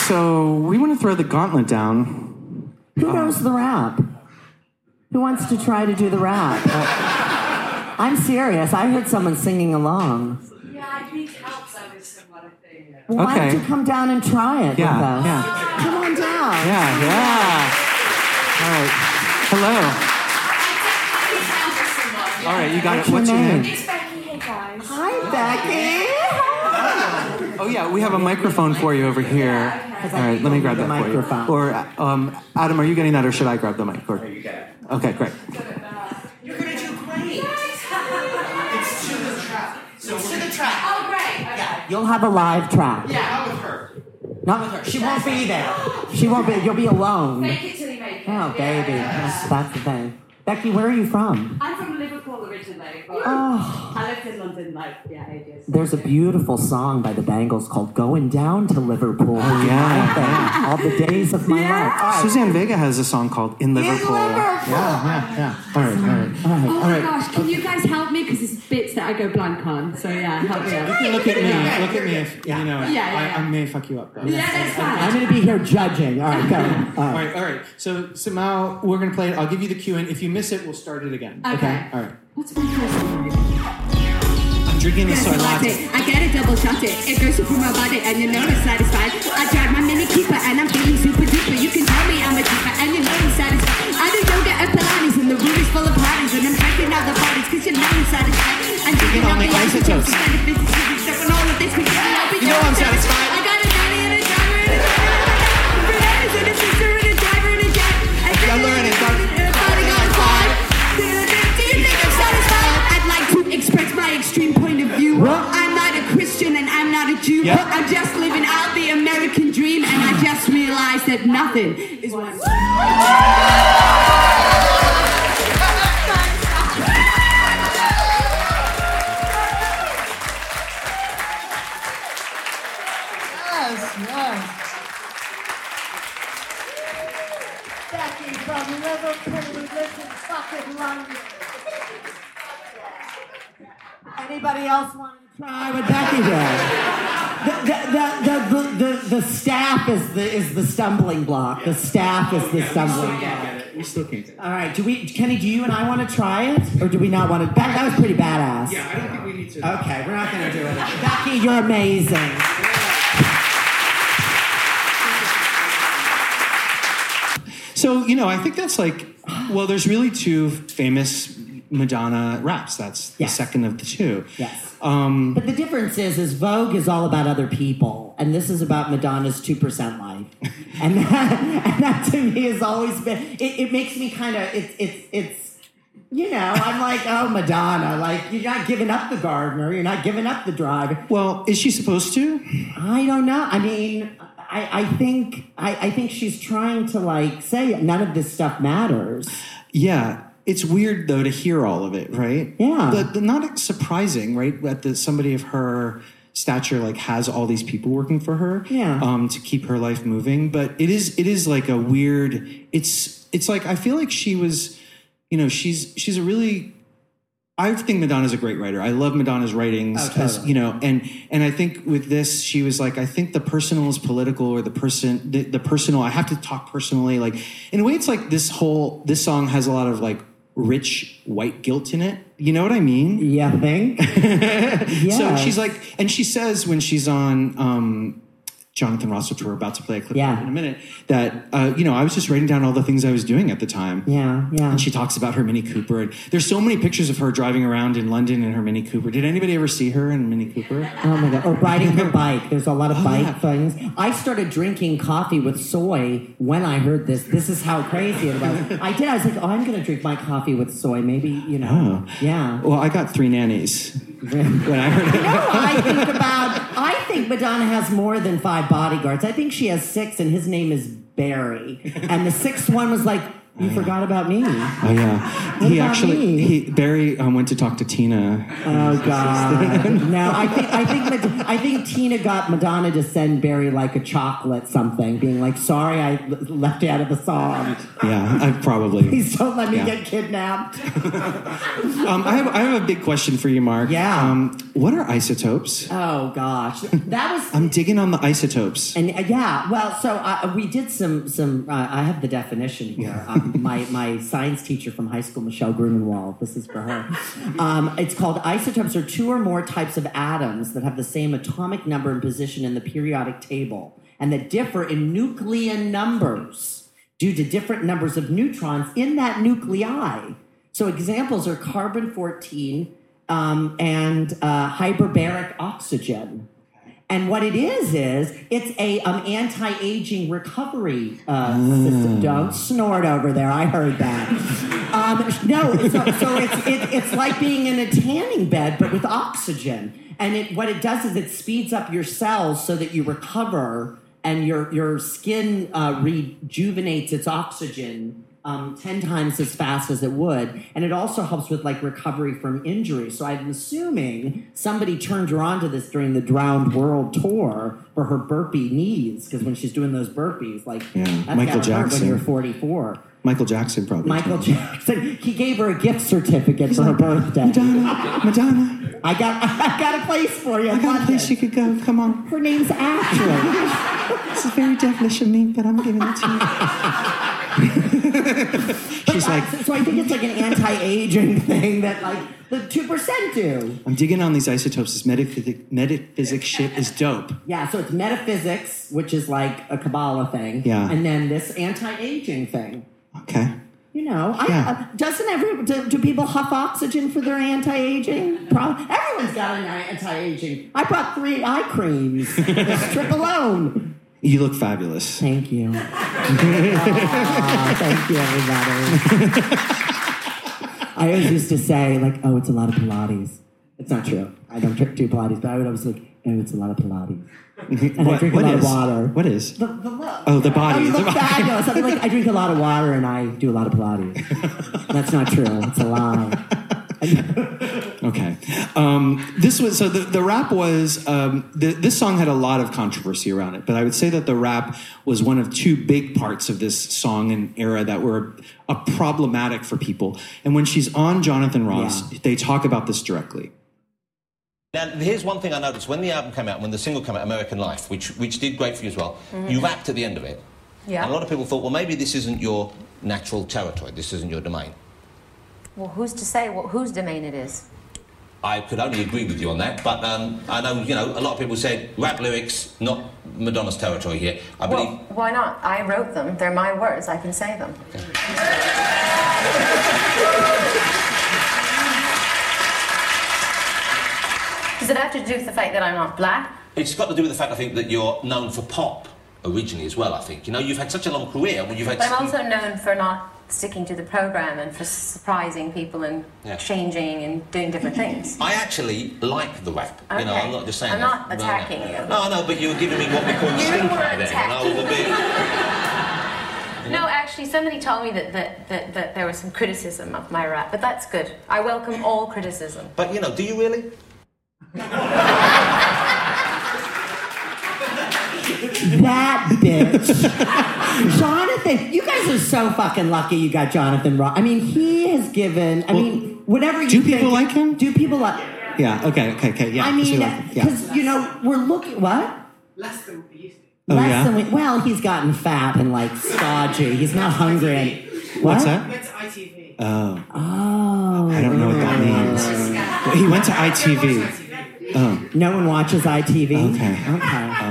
So we want to throw the gauntlet down. Who knows the rap? Who wants to try to do the rap? I'm serious. I heard someone singing along. Yeah, I need help sounding somewhat, I think. Well, okay. Why don't you come down and try it with us? Yeah. Come on down. Yeah, yeah. All right. Hello. All right, you got it. What's your name? It's Becky. Hey, guys. Hi, Becky. Oh, yeah, we have a microphone for you over here. All right, let me grab that for you. Or, Adam, are you getting that, or should I grab the mic? Or... Okay, great. You're going to do great. It's to the track. So it's to the track. Oh, great. Yeah, you'll have a live track. Yeah, not with her. Not with her. She won't be there. She won't be. You'll be alone. Make it till you make it. Oh, baby. Yeah. That's the thing. Becky, where are you from? I'm from Liverpool originally. Oh. I lived in London ages. There's a beautiful song by the Bangles called Going Down to Liverpool. Oh, yeah. All the days of my life. Right. Suzanne Vega has a song called In Liverpool. Yeah. All right. Oh, my gosh. Can you guys help me? Because there's bits that I go blank on. So, yeah, help me out. Look at me if you know it. Yeah. I may fuck you up, though. Yeah, that's fine. I'm going to be here judging. All right, go. All right. So now we're going to play it. I'll give you the cue, and if you miss it, we'll start it again. Okay? All right. What's my first one? I'm drinking this soy latte. I get a double shot it. It goes through my body and you know it's satisfied. I drive my Mini Keeper and I'm feeling super duper. You can tell me I'm a keeper and you know it's satisfied. I just don't get a Pilates and the room is full of parties. And I'm drinking all the parties because you know it's satisfied. I'm drinking all the isotopes. And all of this because you know I'm satisfied. I got a nanny and a driver and a driver. I'm from Edison, a sister and a driver and a jack. I'm learning. Express my extreme point of view. What? I'm not a Christian and I'm not a Jew. Yep. I'm just living out the American dream, and I just realized that nothing is what. Yes. Becky from Liverpool, we live in fucking London. Anybody else want to try what Becky did? The staff is the stumbling block. Yeah. The staff is the stumbling block. We still can't get it. All right, Kenny, do you and I want to try it? Or do we not want to? That was pretty badass. Yeah, I don't think we need to. Okay, we're not going to do it. Becky, you're amazing. Yeah. So, I think that's there's really two famous Madonna raps. That's the second of the two. Yes. But the difference is Vogue is all about other people, and this is about Madonna's 2% life. and that to me has always been. It makes me kind of. It's I'm like, oh, Madonna, like you're not giving up the gardener, you're not giving up the driver. Well, is she supposed to? I don't know. I mean. I think she's trying to say none of this stuff matters. Yeah. It's weird, though, to hear all of it, right? Yeah. But not surprising, right, that somebody of her stature, has all these people working for her to keep her life moving. But it is a weird... I feel like she was... she's a really... I think Madonna's a great writer. I love Madonna's writings, and I think with this, she was I think the personal is political, or the personal, I have to talk personally. In a way, it's this song has a lot of rich white guilt in it. You know what I mean? Yeah, thing. Yeah. So she's and she says when she's on, Jonathan Ross, which we're about to play a clip in a minute, that, I was just writing down all the things I was doing at the time. Yeah, yeah. And she talks about her Mini Cooper. And there's so many pictures of her driving around in London in her Mini Cooper. Did anybody ever see her in Mini Cooper? Oh, my God. Or riding her bike. There's a lot of bike things. I started drinking coffee with soy when I heard this. This is how crazy it was. I did. I was I'm going to drink my coffee with soy. Maybe, Oh. Yeah. Well, I got 3 nannies. When I heard it. I think Madonna has more than 5 bodyguards. I think she has 6, and his name is Barry. And the sixth one was like, you forgot about me. Oh, yeah. What he actually, me? Barry went to talk to Tina. Oh, God. No, I think Tina got Madonna to send Barry like a chocolate something, being like, sorry, I left you out of the song. Yeah, I probably. Please don't let me get kidnapped. I have a big question for you, Mark. Yeah. What are isotopes? Oh, gosh. That was... I'm digging on the isotopes. And yeah, well, so we did some I have the definition here. My science teacher from high school, Michelle Grunenwald, this is for her. It's called isotopes are two or more types of atoms that have the same atomic number and position in the periodic table and that differ in nucleon numbers due to different numbers of neutrons in that nuclei. So examples are carbon-14 and hyperbaric oxygen. And what it is it's a anti-aging recovery system. Don't snort over there. I heard that. It's like being in a tanning bed, but with oxygen. And what it does is it speeds up your cells so that you recover, and your skin rejuvenates its oxygen 10 times as fast as it would. And it also helps with like recovery from injury. So I'm assuming somebody turned her on to this during the Drowned World Tour for her burpee knees, because when she's doing those burpees, like that's Michael Jackson when you're 44. Michael Jackson probably. Michael Jackson. He gave her a gift certificate for her birthday. Madonna. I got a place for you. I got a place you could go. Come on. Her name's Ashley. It's a very devilish of me, but I'm giving it to you. She's like, so I think it's like an anti-aging thing that like the 2% do. I'm digging on these isotopes. This metaphysics shit is dope. Yeah, so it's metaphysics, which is like a Kabbalah thing. Yeah, and then this anti-aging thing. Okay. You know, doesn't everyone? Do people huff oxygen for their anti-aging? Everyone's got an anti-aging. I brought 3 eye creams. This trip alone. You look fabulous. Thank you. Thank you, everybody. I always used to say, like, oh, it's a lot of Pilates. It's not true. I don't do Pilates, but I would always be like, oh, it's a lot of Pilates. And I drink a lot of water. What is? The look. Oh, the body. You look fabulous. I'm like, I drink a lot of water and I do a lot of Pilates. That's not true. It's a lie. Okay. This was so the rap was this song had a lot of controversy around it, but I would say that the rap was one of 2 big parts of this song and era that were problematic for people. And when she's on Jonathan Ross, they talk about this directly. Now, here's one thing I noticed when the album came out, when the single came out, American Life, which did great for you as well. Mm-hmm. You rapped at the end of it. Yeah. And a lot of people thought, well, maybe this isn't your natural territory. This isn't your domain. Well, who's to say whose domain it is? I could only agree with you on that, but I know, you know, a lot of people said rap lyrics, not Madonna's territory here. I believe. Well, why not? I wrote them. They're my words. I can say them. Okay. Does it have to do with the fact that I'm not black? It's got to do with the fact, I think, that you're known for pop originally as well, I think. You know, you've had such a long career. Well, you've had. But I'm also known for not sticking to the program and for surprising people and changing and doing different things. I actually like the rap. Okay. You know, I'm not just saying. I'm not attacking you. No, but you were giving me what we call stinker then. And I was a bit. No, actually, somebody told me that there was some criticism of my rap, but that's good. I welcome all criticism. But you know, do you really? That bitch. Jonathan, you guys are so fucking lucky you got Jonathan Ross. I mean, he has given, whatever you think. Do people like him? Do people like him? Yeah, okay, yeah. I mean, because, you know, we're looking, what? Less than we used to. Well, he's gotten fat and, like, stodgy. He's not hungry. What's that? He went to ITV. Oh. I don't know what that means. He went to ITV. Oh. No one watches ITV? Okay.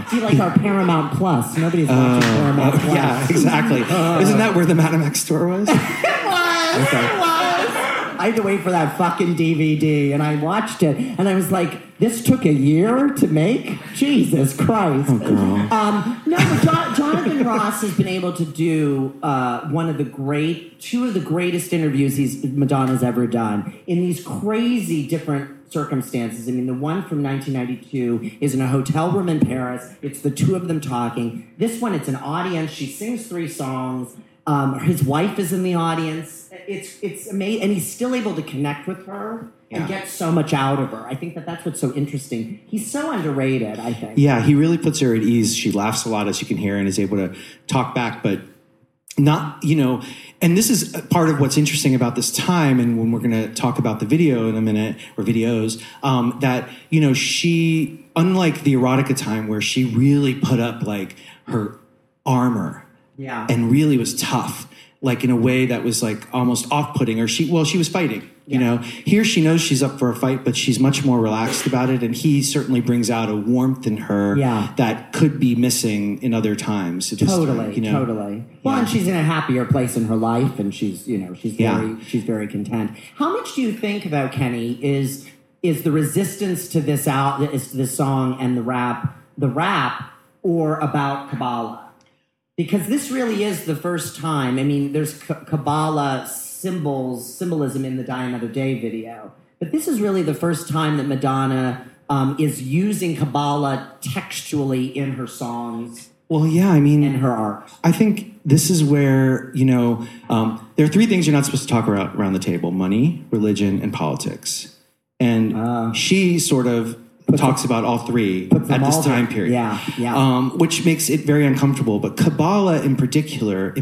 It'd be like our Paramount Plus. Nobody's watching Paramount Plus. Yeah, exactly. Isn't that where the Madame X store was? It was. I had to wait for that fucking DVD, and I watched it, and I was like, this took a year to make? Jesus Christ. Oh, girl. Jonathan Ross has been able to do two of the greatest interviews Madonna's ever done in these crazy different circumstances. I mean, the one from 1992 is in a hotel room in Paris. It's the two of them talking. This one, it's an audience. She sings three songs. His wife is in the audience. It's amazing. And he's still able to connect with her and get so much out of her. I think that that's what's so interesting. He's so underrated, I think. Yeah, he really puts her at ease. She laughs a lot, as you can hear, and is able to talk back, but not, you know, and this is part of what's interesting about this time, and when we're going to talk about the video in a minute, or videos, that, you know, she, unlike the Erotica time where she really put up, like, her armor and really was tough, like, in a way that was, like, almost off-putting, or she was fighting. You know, here she knows she's up for a fight, but she's much more relaxed about it. And he certainly brings out a warmth in her that could be missing in other times. Totally. Well, and she's in a happier place in her life, and she's, you know, she's very content. How much do you think, though, Kenny, is the resistance to this song and the rap, or about Kabbalah? Because this really is the first time. I mean, there's Kabbalah symbolism in the Die Another Day video. But this is really the first time that Madonna is using Kabbalah textually in her songs. Well, yeah, I mean, in her art. I think this is where, you know, there are three things you're not supposed to talk about around the table: money, religion, and politics. And she sort of talks about all three at this time period. Which makes it very uncomfortable. But Kabbalah in particular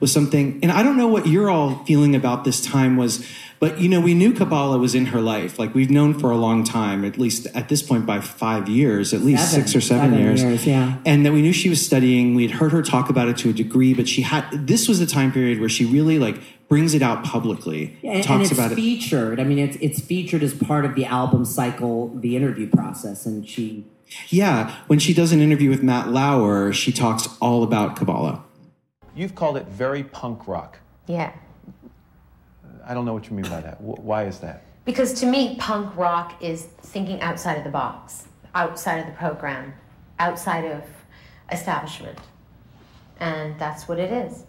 was something, and I don't know what you're all feeling about this time was, but, you know, we knew Kabbalah was in her life. Like, we've known for a long time, at least at this point by 5 years, at least 6 or 7 years. And that we knew she was studying. We'd heard her talk about it to a degree, but this was a time period where she really, like, brings it out publicly, talks about it. Featured. I mean, it's featured as part of the album cycle, the interview process, and she... Yeah, when she does an interview with Matt Lauer, she talks all about Kabbalah. You've called it very punk rock. Yeah. I don't know what you mean by that. Why is that? Because to me, punk rock is thinking outside of the box, outside of the program, outside of establishment. And that's what it is.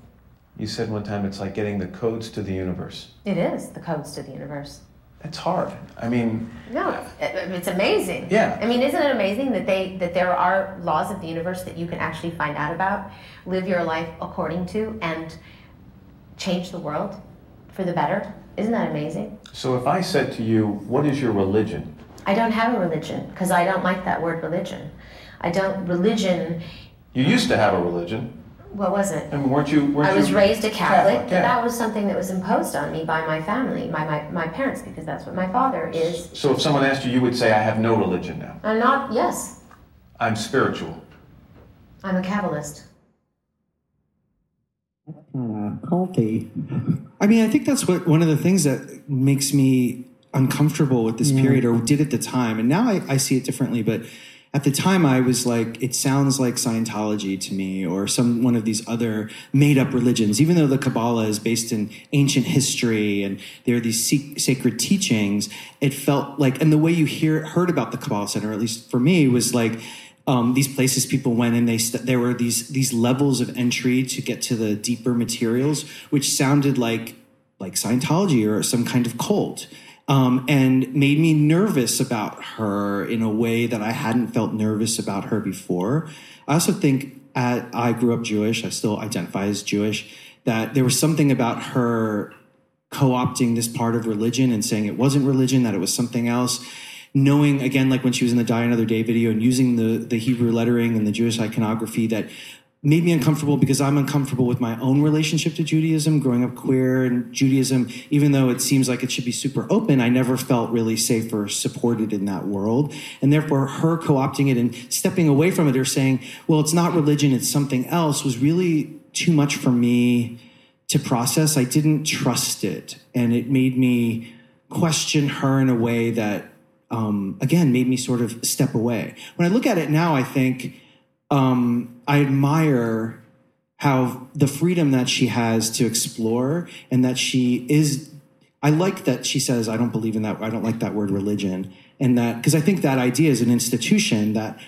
You said one time it's like getting the codes to the universe. It is the codes to the universe. That's hard. I mean... No, it's amazing. Yeah. I mean, isn't it amazing that there are laws of the universe that you can actually find out about, live your life according to, and change the world for the better? Isn't that amazing? So if I said to you, what is your religion? I don't have a religion, because I don't like that word religion. You used to have a religion. What was it? And I was raised a Catholic, but that was something that was imposed on me by my family, my parents, because that's what my father is. So if someone asked you, you would say, I have no religion now. Yes. I'm spiritual. I'm a Kabbalist. That's kind of culty. I mean, I think that's one of the things that makes me uncomfortable with this period, or did at the time. And now I see it differently, but... At the time, I was like, it sounds like Scientology to me, or one of these other made-up religions, even though the Kabbalah is based in ancient history and there are these sacred teachings. It felt like, and the way you heard about the Kabbalah Center, at least for me, was like, these places people went, and there were these levels of entry to get to the deeper materials, which sounded like Scientology or some kind of cult. And made me nervous about her in a way that I hadn't felt nervous about her before. I also think I grew up Jewish. I still identify as Jewish. That there was something about her co-opting this part of religion and saying it wasn't religion, that it was something else. Knowing, again, like when she was in the Die Another Day video and using the Hebrew lettering and the Jewish iconography, that made me uncomfortable because I'm uncomfortable with my own relationship to Judaism, growing up queer, and Judaism, even though it seems like it should be super open, I never felt really safe or supported in that world. And therefore her co-opting it and stepping away from it, or saying, well, it's not religion, it's something else, was really too much for me to process. I didn't trust it. And it made me question her in a way that, again, made me sort of step away. When I look at it now, I think... I admire how the freedom that she has to explore, and that she is, I like that she says, I don't believe in that. I don't like that word religion. And that, because I think that idea is an institution that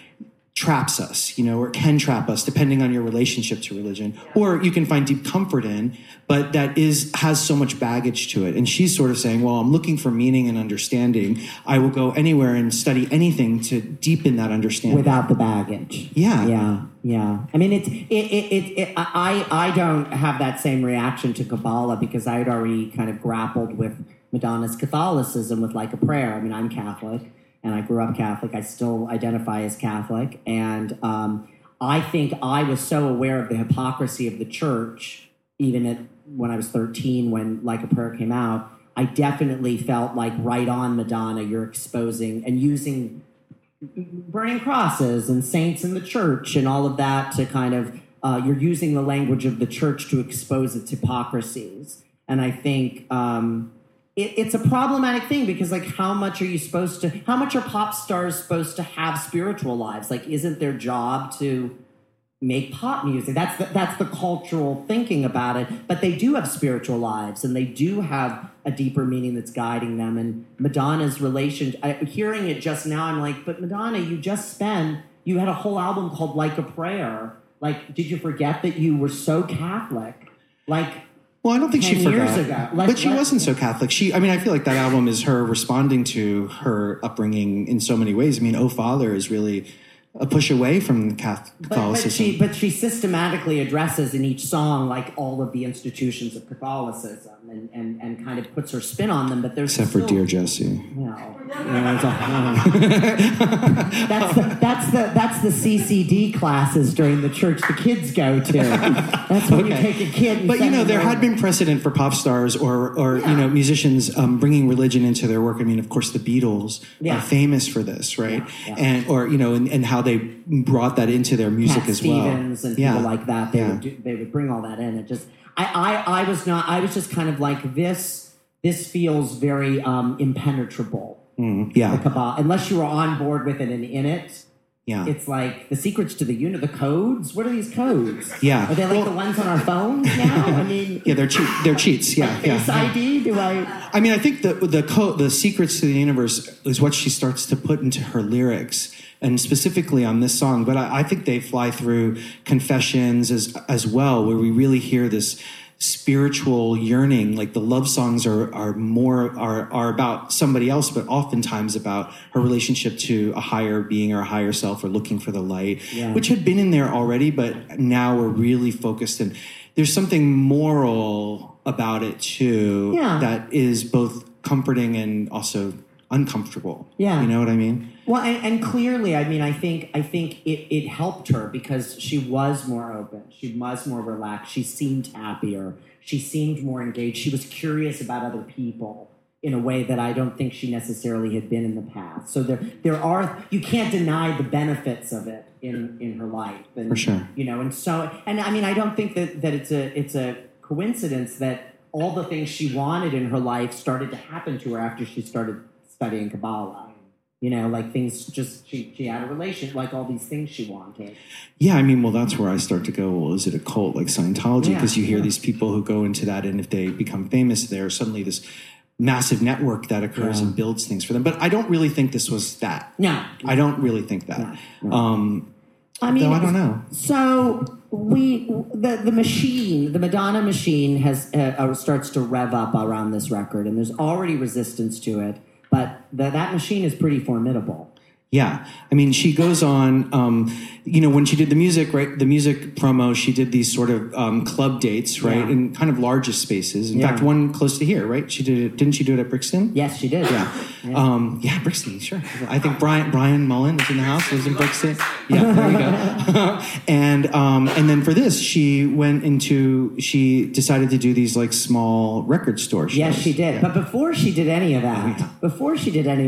traps us, you know, or can trap us, depending on your relationship to religion, or you can find deep comfort in, but that has so much baggage to it. And she's sort of saying, well, I'm looking for meaning and understanding. I will go anywhere and study anything to deepen that understanding. Without the baggage. Yeah. Yeah. Yeah. I mean, I don't have that same reaction to Kabbalah because I had already kind of grappled with Madonna's Catholicism with Like a Prayer. I mean, I'm Catholic. And I grew up Catholic. I still identify as Catholic. And I think I was so aware of the hypocrisy of the church, even when I was 13, when Like a Prayer came out, I definitely felt like right on Madonna, you're exposing and using burning crosses and saints in the church and all of that to kind of, you're using the language of the church to expose its hypocrisies. And I think... It's a problematic thing because, like, how much are pop stars supposed to have spiritual lives? Like, isn't their job to make pop music? That's the cultural thinking about it. But they do have spiritual lives, and they do have a deeper meaning that's guiding them. And Madonna's relation, hearing it just now, I'm like, but Madonna, you had a whole album called Like a Prayer. Like, did you forget that you were so Catholic? Like... Well, I don't think she forgot, but she wasn't so Catholic. I feel like that album is her responding to her upbringing in so many ways. I mean, Oh Father is really a push away from Catholicism. But she systematically addresses in each song, like, all of the institutions of Catholicism and kind of puts her spin on them. But there's Except still, for Dear Jesse. No. That's the CCD classes during the church the kids go to. That's when you take a kid. And but there had been precedent for pop stars or musicians bringing religion into their work. I mean, of course, the Beatles are famous for this, right? Yeah. And how they brought that into their music Cat as Stevens well. Stevens and people like that. They would bring all that in. It just I was just kind of like this feels very impenetrable. The Kabbalah, unless you were on board with it and in it, it's like the secrets to the the codes. What are these codes? Yeah, are they the ones on our phones now? I mean, they're cheats. Yeah, like Face ID. Do I? I mean, I think the secrets to the universe is what she starts to put into her lyrics. And specifically on this song, but I think they fly through Confessions as well, where we really hear this spiritual yearning. Like the love songs are more about somebody else, but oftentimes about her relationship to a higher being or a higher self, or looking for the light, which had been in there already, but now we're really focused. And there's something moral about it too that is both comforting and also uncomfortable. Yeah, you know what I mean? Well, and clearly, I mean, I think it helped her because she was more open. She was more relaxed. She seemed happier. She seemed more engaged. She was curious about other people in a way that I don't think she necessarily had been in the past. So you can't deny the benefits of it in her life. And, for sure. You know, and so, and I mean, I don't think that it's a coincidence that all the things she wanted in her life started to happen to her after she started studying Kabbalah. You know, like things just, she had a relation, like all these things she wanted. Yeah, I mean, well, that's where I start to go, well, is it a cult like Scientology? Because you hear these people who go into that, and if they become famous, there's suddenly this massive network that occurs and builds things for them. But I don't really think this was that. No. I don't really think that. No. I mean, though I don't know. So the machine, the Madonna machine starts to rev up around this record, and there's already resistance to it. But that machine is pretty formidable. Yeah. I mean, she goes on, when she did the music, right, the music promo, she did these sort of club dates, right, in kind of largest spaces. In fact, one close to here, right? She did it. Didn't she do it at Brixton? Yes, she did. Yeah. Brixton, sure. I think Brian Mullen was in the house, was in Brixton. Yeah, there we go. And then for this, she decided to do these, like, small record store shows. Yes, she did. Yeah. But before she did any of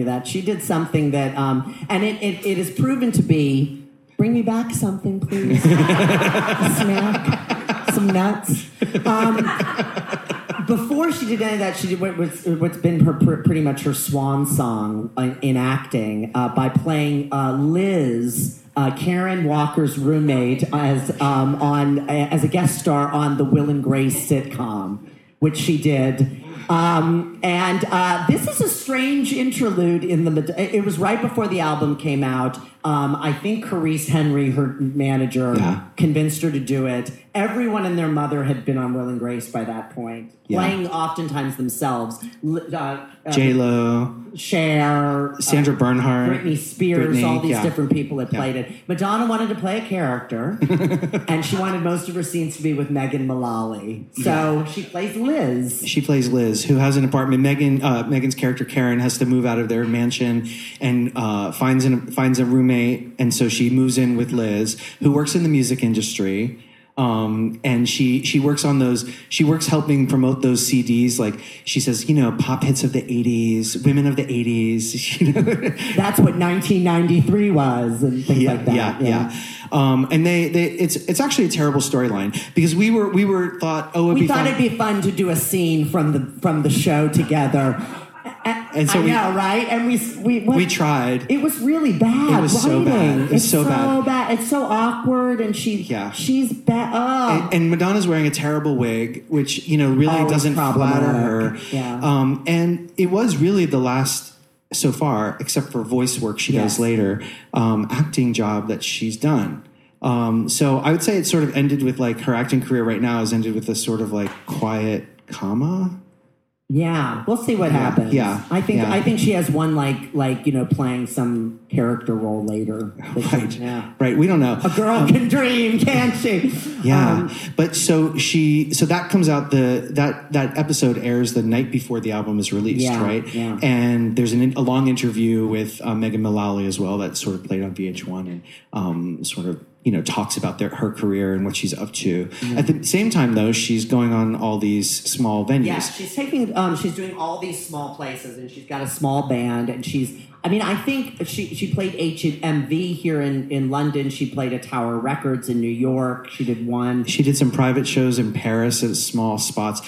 that, she did something that... And it is proven to be, bring me back something, please. A snack, some nuts. Before she did any of that, she did what's been pretty much her swan song in acting by playing Liz, Karen Walker's roommate, as a guest star on the Will and Grace sitcom, which she did. This is a strange interlude in the... It was right before the album came out. I think Carice Henry, her manager, convinced her to do it. Everyone and their mother had been on Will and Grace by that point, playing oftentimes themselves. J-Lo, Cher, Sandra Bernhardt, Britney Spears, all these different people had played it. Madonna wanted to play a character, and she wanted most of her scenes to be with Megan Mullally. So she plays Liz. She plays Liz, who has an apartment. Megan's character Karen has to move out of their mansion and finds a roommate. And so she moves in with Liz, who works in the music industry, and she works on those. She works helping promote those CDs. Like she says, pop hits of the '80s, women of the '80s. That's what 1993 was, and things like that. Yeah. And it's actually a terrible storyline because we thought it'd be fun to do a scene from the show together. And so right? And we tried. It was really bad. It was so bad. It's so bad. It's so awkward, and she's bad. Oh. And Madonna's wearing a terrible wig, which really doesn't flatter her. Yeah. And it was really the last, so far, except for voice work she does later, acting job that she's done. So I would say it sort of ended with her acting career right now has ended with a sort of quiet comma. Yeah, we'll see what happens. Yeah, I think she has one playing some character role later. Right. We don't know. A girl can dream, can't she? Yeah, but so that comes out that episode airs the night before the album is released, right? Yeah. And there's a long interview with Megan Mullally as well that sort of played on VH1 and sort of. Talks about her career and what she's up to. Mm-hmm. At the same time, though, she's going on all these small venues. Yeah, she's doing all these small places, and she's got a small band, and I think she played HMV here in London. She played at Tower Records in New York. She did one. She did some private shows in Paris at small spots,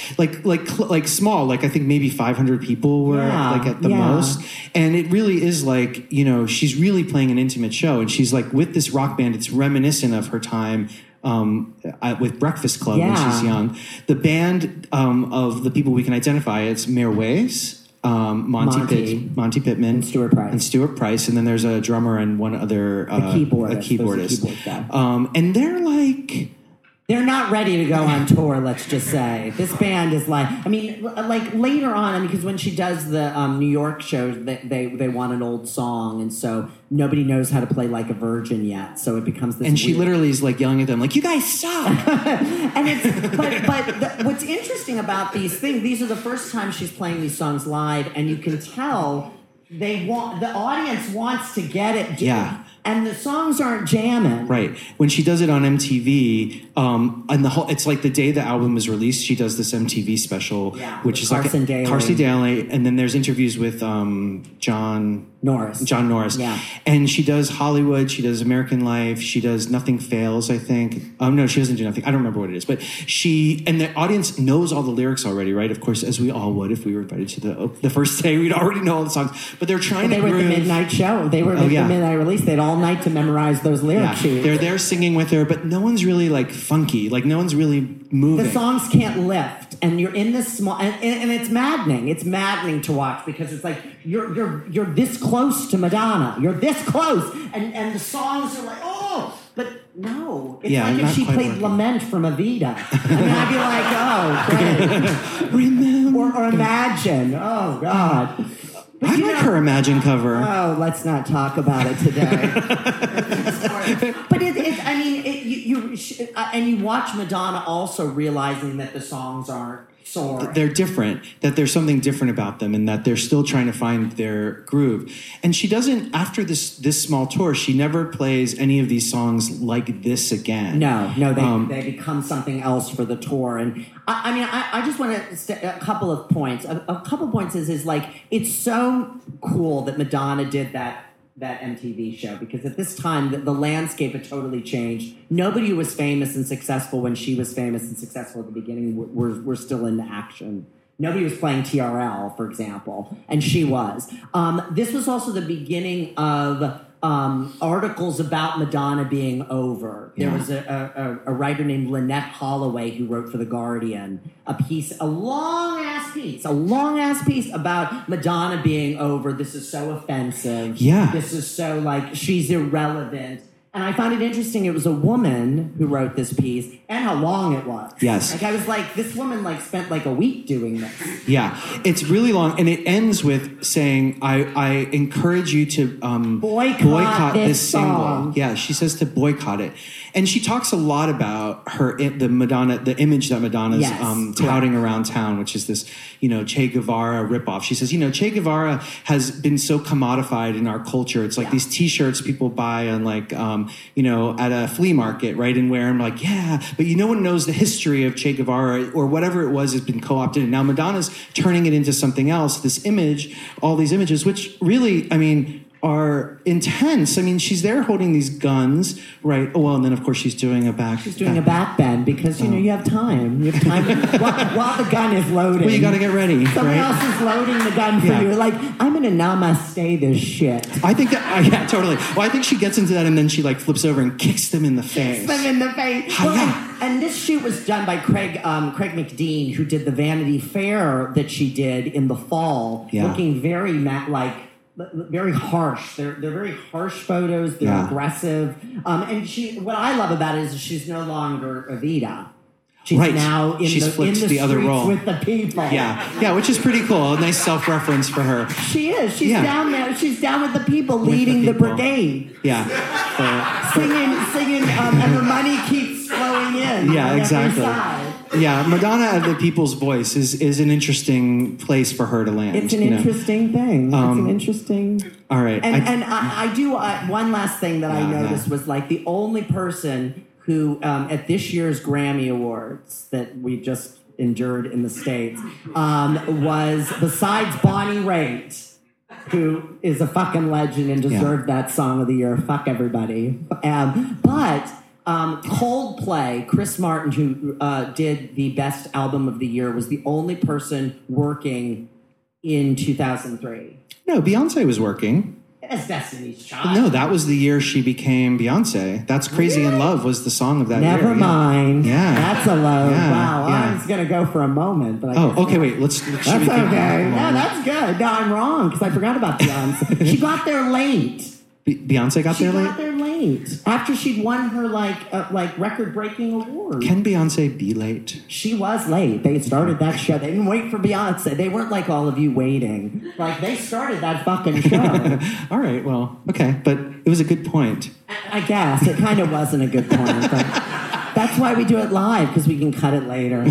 small. I think maybe 500 people were at the most. And it really is she's really playing an intimate show, and she's with this rock band. It's reminiscent of her time with Breakfast Club when she's young. The band of the people we can identify, it's Mirwais. Monty Pittman and Stuart Price, and then there's a drummer and one other a keyboardist. And they're they're not ready to go on tour, let's just say. This band is later on, because when she does the New York show, they want an old song, and so nobody knows how to play Like a Virgin yet, so it becomes this. And she literally is yelling at them, "You guys suck!" And it's but what's interesting about these things? These are the first time she's playing these songs live, and you can tell the audience wants to get it. Yeah. And the songs aren't jamming. Right. When she does it on MTV, and it's the day the album is released, she does this MTV special, which is Carson Daly. And then there's interviews with John Norris. Yeah. And she does Hollywood. She does American Life. She does Nothing Fails, I think. No, she doesn't do Nothing. I don't remember what it is. But and the audience knows all the lyrics already, right? Of course, as we all would if we were invited to the first day, we'd already know all the songs. But they're trying to groove. They were at the midnight show. They were at the midnight release. They'd all night to memorize those lyrics. Yeah. They're there singing with her, but no one's really funky. No one's really moving. The songs can't lift, and you're in this small, and it's maddening. It's maddening to watch because it's you're this close to Madonna. You're this close, and the songs are but no. It's if she played working. Lament from Evita. I mean, I'd be great. Remember. Or Imagine. Oh, God. But I like her Imagine cover. Oh, let's not talk about it today. But you watch Madonna also realizing that the songs aren't soaring. They're different, that there's something different about them, and that they're still trying to find their groove. And she doesn't, after this small tour, she never plays any of these songs like this again. No, they become something else for the tour. And I just want to a couple of points. A couple of points is it's so cool that Madonna did that MTV show, because at this time the landscape had totally changed. Nobody who was famous and successful when she was famous and successful at the beginning were still in action. Nobody was playing TRL, for example, and she was. This was also the beginning of articles about Madonna being over. There was a writer named Lynette Holloway who wrote for The Guardian a long-ass piece about Madonna being over. This is so offensive. Yeah. This is so, like, she's irrelevant. And I found it interesting. It was a woman who wrote this piece, and how long it was. Yes. Like, I was like, this woman, like, spent like a week doing this. Yeah. It's really long. And it ends with saying, I encourage you to boycott this single. Yeah. She says to boycott it. And she talks a lot about the image that Madonna's touting around town, which is this, Che Guevara ripoff. She says, Che Guevara has been so commodified in our culture. It's like these T-shirts people buy on at a flea market, right? And wear them like, yeah, but no one knows the history of Che Guevara or whatever it was has been co-opted. And now Madonna's turning it into something else, this image, all these images, which really, are intense. She's there holding these guns, right? Oh, well, and then of course she's doing a back bend because you have time. You have time while the gun is loading. Well, you got to get ready. Someone else is loading the gun for you. Like, I'm gonna namaste this shit. I think that totally. Well, I think she gets into that and then she like flips over and kicks them in the face. Well, and this shoot was done by Craig McDean, who did the Vanity Fair that she did in the fall, looking very very harsh. They're very harsh photos. They're aggressive. And what I love about it is she's no longer Evita. She's now in the other role with the people. Yeah, yeah, which is pretty cool. A nice self-reference for her. She is. She's down there. She's down with the people, leading the brigade. Yeah, singing, and her money keeps flowing in. Yeah, exactly. Yeah, Madonna of the People's Voice is an interesting place for her to land. It's an interesting thing. All right. And I do one last thing that I noticed was like the only person who at this year's Grammy Awards that we just endured in the States was, besides Bonnie Raitt, who is a fucking legend and deserved that Song of the Year. Fuck everybody. But Coldplay, Chris Martin, who did the Best Album of the Year, was the only person working in 2003. No, Beyonce was working. As Destiny's Child. No, that was the year she became Beyonce. That's Crazy in Love was the song of that year. Never mind. Yeah. That's a load. Yeah. Wow. Yeah. I was going to go for a moment. But wait. Let's that's okay. No, that's good. No, I'm wrong because I forgot about Beyonce. She got there late. Beyonce got there late after she'd won her like record-breaking award. Can Beyonce be late? She was late. They started that show. They didn't wait for Beyonce. They weren't like all of you waiting. Like, they started that fucking show. All right. Well, okay, but it was a good point. I guess it kind of wasn't a good point. But that's why we do it live, because we can cut it later.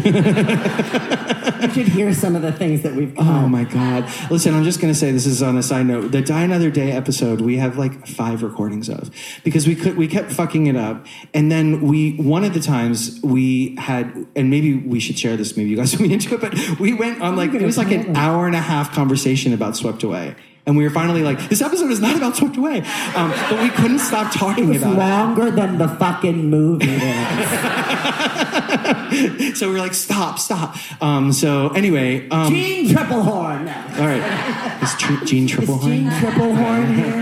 You should hear some of the things that we've cut. Oh, my God. Listen, I'm just going to say, this is on a side note, the Die Another Day episode we have like 5 recordings of, because we kept fucking it up. And then one of the times we had, and maybe we should share this, maybe you guys will be into it, but we went on it was like an hour and a half conversation about Swept Away. And we were finally like, this episode is not about Swept Away. But we couldn't stop talking about it. It was longer than the fucking movie is. So we were like, stop. So anyway. Gene Triplehorn. All right. Is Gene Triplehorn? Is Gene Triplehorn here?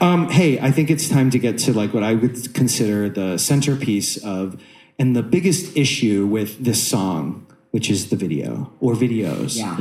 All right. Hey, I think it's time to get to like what I would consider the centerpiece of and the biggest issue with this song, which is the video or videos. Yeah.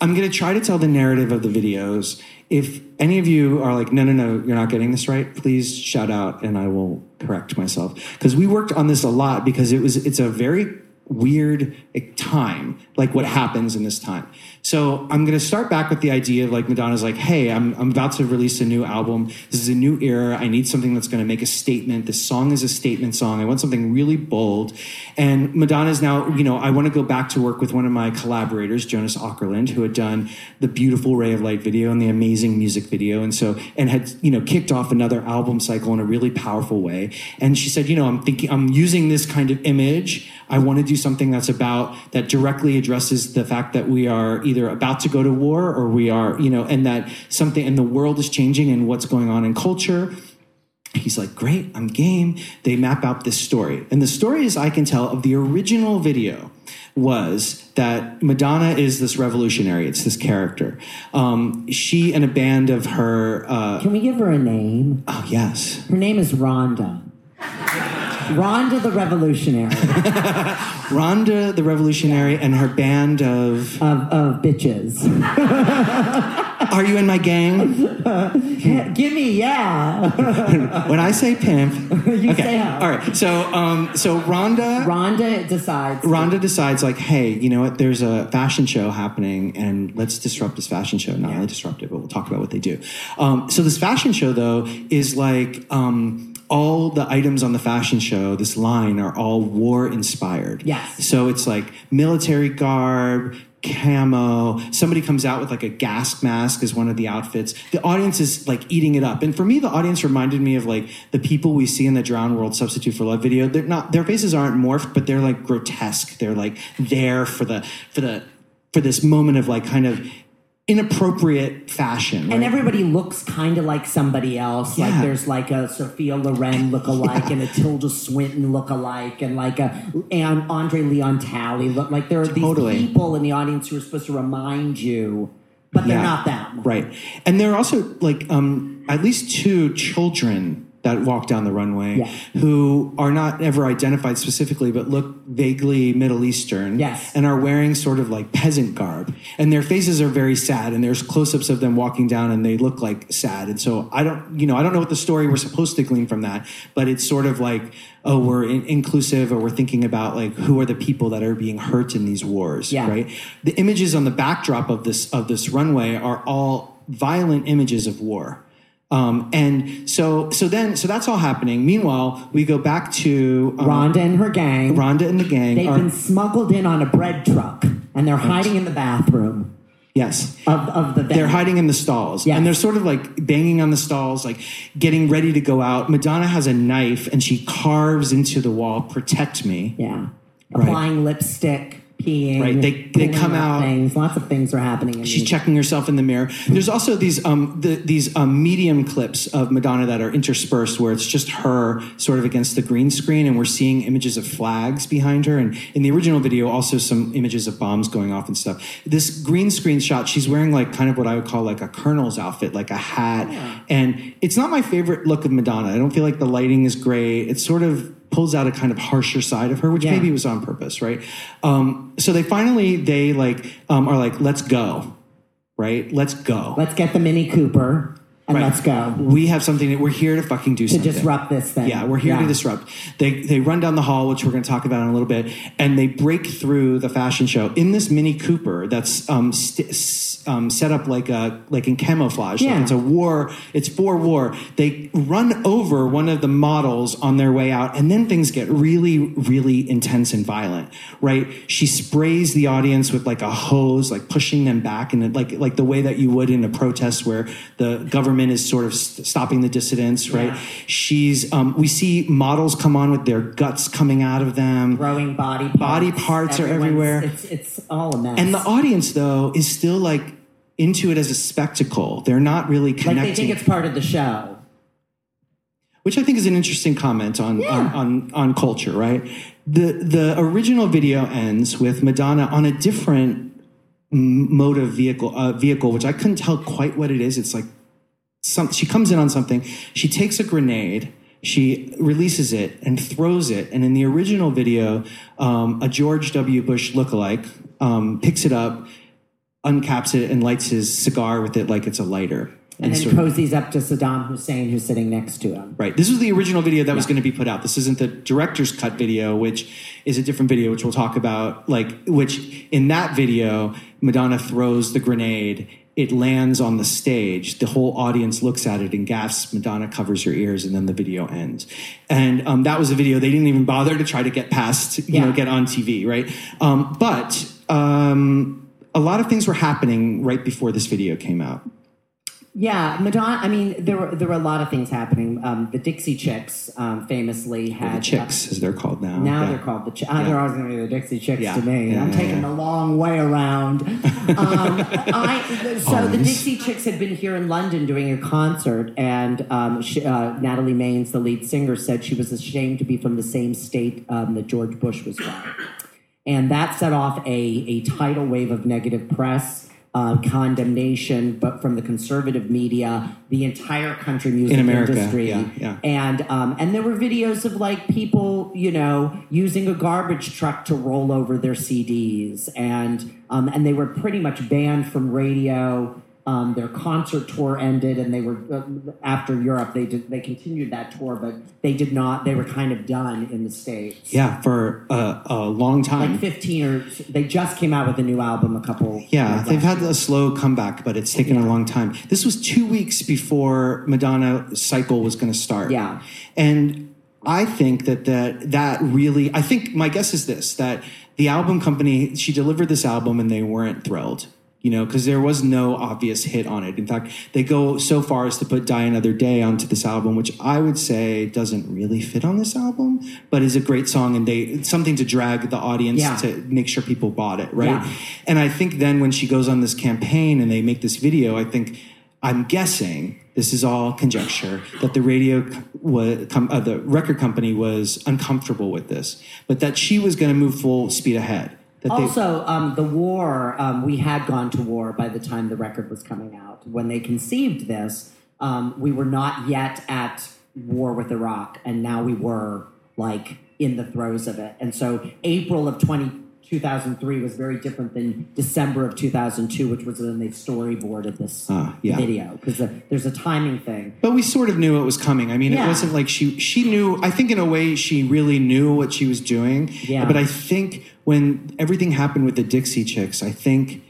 I'm going to try to tell the narrative of the videos. If any of you are like, no, you're not getting this right, please shout out and I will correct myself. Because we worked on this a lot because it's a very weird time, like what happens in this time. So I'm going to start back with the idea of like Madonna's like, hey, I'm about to release a new album. This is a new era. I need something that's going to make a statement. This song is a statement song. I want something really bold. And Madonna's now, I want to go back to work with one of my collaborators, Jonas Åkerlund, who had done the beautiful Ray of Light video and the amazing music video. And so, and had, kicked off another album cycle in a really powerful way. And she said, I'm using this kind of image. I want to do something that directly addresses the fact that we are either about to go to war or we are, and that something, and the world is changing and what's going on in culture. He's like, great, I'm game. They map out this story. And the story, as I can tell, of the original video was that Madonna is this revolutionary. It's this character. She and a band of her... Can we give her a name? Oh, yes. Her name is Rhonda. Rhonda the Revolutionary. Rhonda the Revolutionary and her band of... Of bitches. Are you in my gang? Give me, yeah. When I say pimp, you okay. Say how. All right. So Rhonda decides, like, hey, you know what? There's a fashion show happening, and let's disrupt this fashion show. Not only disrupt it, but we'll talk about what they do. So this fashion show, though, is like. All the items on the fashion show, this line, are all war-inspired. Yes. So it's like military garb, camo. Somebody comes out with like a gas mask as one of the outfits. The audience is like eating it up. And for me, the audience reminded me of like the people we see in the Drowned World Substitute for Love video. They're not, their faces aren't morphed, but they're like grotesque. They're like there for this moment of like kind of inappropriate fashion. Right? And everybody looks kind of like somebody else. Yeah. Like there's like a Sophia Loren lookalike and a Tilda Swinton lookalike and like an Andre Leon Talley look. Like there are these people in the audience who are supposed to remind you, but they're not that. Right. And there are also like at least two children that walk down the runway who are not ever identified specifically but look vaguely Middle Eastern and are wearing sort of like peasant garb. And their faces are very sad and there's close-ups of them walking down and they look like sad. And so I don't know what the story we're supposed to glean from that, but it's sort of like, oh, we're inclusive or we're thinking about like who are the people that are being hurt in these wars, right? The images on the backdrop of this runway are all violent images of war. So that's all happening. Meanwhile, we go back to Rhonda and her gang. Rhonda and the gang. They've been smuggled in on a bread truck, and they're hiding in the bathroom. Yes. Of the venue. They're hiding in the stalls. Yes. And they're sort of like banging on the stalls, like getting ready to go out. Madonna has a knife, and she carves into the wall, protect me. Yeah. Right. Applying lipstick. Peeing, right, they come out. Things. Lots of things are happening. She's checking herself in the mirror. There's also these medium clips of Madonna that are interspersed, where it's just her sort of against the green screen, and we're seeing images of flags behind her, and in the original video, also some images of bombs going off and stuff. This green screen shot, she's wearing like kind of what I would call like a colonel's outfit, like a hat, and it's not my favorite look of Madonna. I don't feel like the lighting is great. It's sort of pulls out a kind of harsher side of her, which maybe was on purpose, right? So they finally are like, let's go, right? Let's go. Let's get the Mini Cooper and let's go. We have something. We're here to fucking do something. To disrupt this thing. Yeah, we're here to disrupt. They run down the hall, which we're going to talk about in a little bit, and they break through the fashion show in this Mini Cooper that's set up like in camouflage. Yeah. Like it's a war. It's for war. They run over one of the models on their way out, and then things get really, really intense and violent, right? She sprays the audience with like a hose, like pushing them back, and like the way that you would in a protest where the government is sort of stopping the dissidents, right? Yeah. She's we see models come on with their guts coming out of them, throwing body parts are everywhere. It's all a mess. And the audience though is still like into it as a spectacle. They're not really connecting. Like they think it's part of the show. Which I think is an interesting comment on culture, right? The original video ends with Madonna on a different motive vehicle, which I couldn't tell quite what it is. It's like she comes in on something. She takes a grenade. She releases it and throws it. And in the original video, a George W. Bush lookalike picks it up, uncaps it, and lights his cigar with it like it's a lighter. And then cozies up to Saddam Hussein, who's sitting next to him. Right. This was the original video that was going to be put out. This isn't the director's cut video, which is a different video, which we'll talk about. Like, which in that video, Madonna throws the grenade. It lands on the stage. The whole audience looks at it and gasps. Madonna covers her ears, and then the video ends. And that was a video they didn't even bother to try to get past, you know, get on TV, right? A lot of things were happening right before this video came out. Yeah, Madonna, I mean, there were a lot of things happening. The Dixie Chicks famously had... the Chicks, as they're called now. Now they're called the Chicks. They're always going to be the Dixie Chicks to me. I'm taking the long way around. The Dixie Chicks had been here in London doing a concert, and Natalie Maines, the lead singer, said she was ashamed to be from the same state that George Bush was from. And that set off a tidal wave of negative press, condemnation, but from the conservative media, the entire country music industry. Yeah. And there were videos of like people, you know, using a garbage truck to roll over their CDs, and they were pretty much banned from radio. Their concert tour ended, and they were after Europe. They continued that tour, but they did not. They were kind of done in the States. Yeah, for a long time, like 15 or they just came out with a new album a couple. Yeah, they've had a slow comeback, but it's taken a long time. This was 2 weeks before Madonna's cycle was going to start. Yeah, and I think that really, I think my guess is this: that the album company, she delivered this album, and they weren't thrilled. You know, because there was no obvious hit on it. In fact, they go so far as to put Die Another Day onto this album, which I would say doesn't really fit on this album, but is a great song, and it's something to drag the audience to make sure people bought it, right? Yeah. And I think then when she goes on this campaign and they make this video, I'm guessing, this is all conjecture, that the record company was uncomfortable with this, but that she was going to move full speed ahead. Also, the war, we had gone to war by the time the record was coming out. When they conceived this, we were not yet at war with Iraq, and now we were, like, in the throes of it. And so April of 2003 was very different than December of 2002, which was when they storyboarded this video, because there's a timing thing. But we sort of knew it was coming. I mean, it wasn't like she knew. I think in a way she really knew what she was doing. Yeah. But I think when everything happened with the Dixie Chicks, I think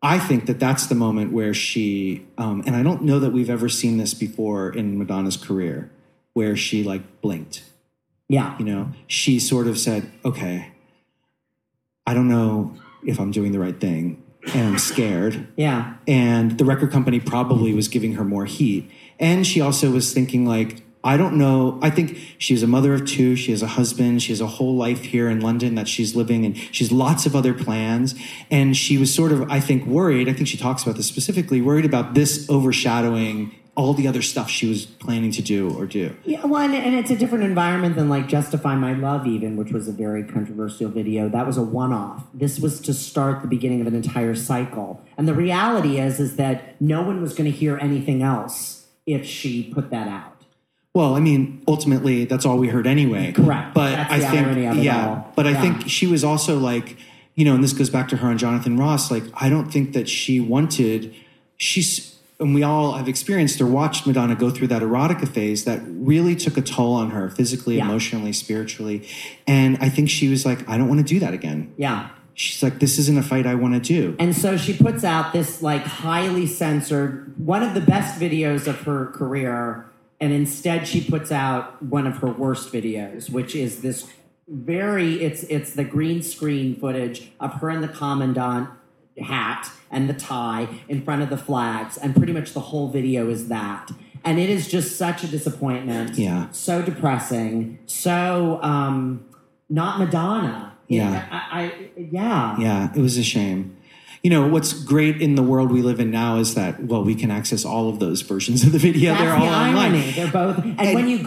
that that's the moment where she, and I don't know that we've ever seen this before in Madonna's career, where she like blinked. Yeah. You know, she sort of said, okay, I don't know if I'm doing the right thing, and I'm scared. Yeah. And the record company probably was giving her more heat. And she also was thinking, like, I don't know. I think she's a mother of two. She has a husband. She has a whole life here in London that she's living, and she's lots of other plans. And she was sort of, I think, worried. I think she talks about this specifically, worried about this overshadowing all the other stuff she was planning to do or do. Yeah, well, and it's a different environment than like Justify My Love even, which was a very controversial video. That was a one-off. This was to start the beginning of an entire cycle. And the reality is that no one was going to hear anything else if she put that out. Well, I mean, ultimately, that's all we heard anyway. Correct. But that's the irony of it all. But I think she was also like, you know, and this goes back to her and Jonathan Ross, like, I don't think that and we all have experienced or watched Madonna go through that erotica phase that really took a toll on her physically, emotionally, spiritually. And I think she was like, I don't want to do that again. Yeah. She's like, this isn't a fight I want to do. And so she puts out this like highly censored, one of the best videos of her career. And instead she puts out one of her worst videos, which is this it's the green screen footage of her in the commandant hat and the tie in front of the flags, and pretty much the whole video is that. And it is just such a disappointment. Yeah. So depressing. So not Madonna. Yeah. Yeah, it was a shame. You know, what's great in the world we live in now is that, well, we can access all of those versions of the video. That's they're all irony. Online. They're both. And when you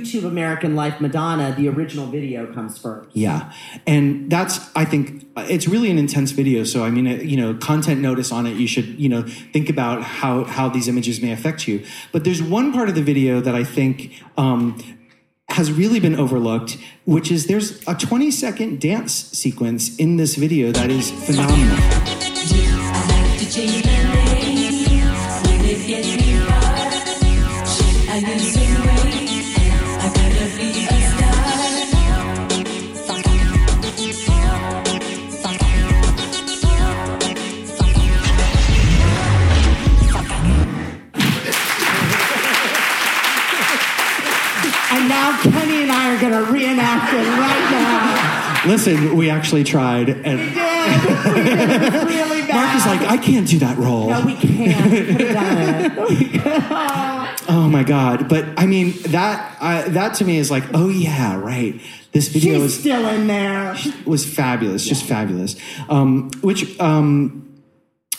YouTube American Life Madonna, the original video comes first. Yeah. And that's, I think, it's really an intense video. So, I mean, you know, content notice on it, you should, you know, think about how these images may affect you. But there's one part of the video that I think has really been overlooked, which is there's a 20-second dance sequence in this video that is phenomenal. Kenny and I are going to reenact it right now. Listen, we actually tried. And we did. It was really bad. Mark is like, I can't do that role. No, we can't. We could have done it. Oh, my God. But, I mean, that to me is like, oh, yeah, right. This video She's still in there. Was fabulous. Yeah. Just fabulous. Which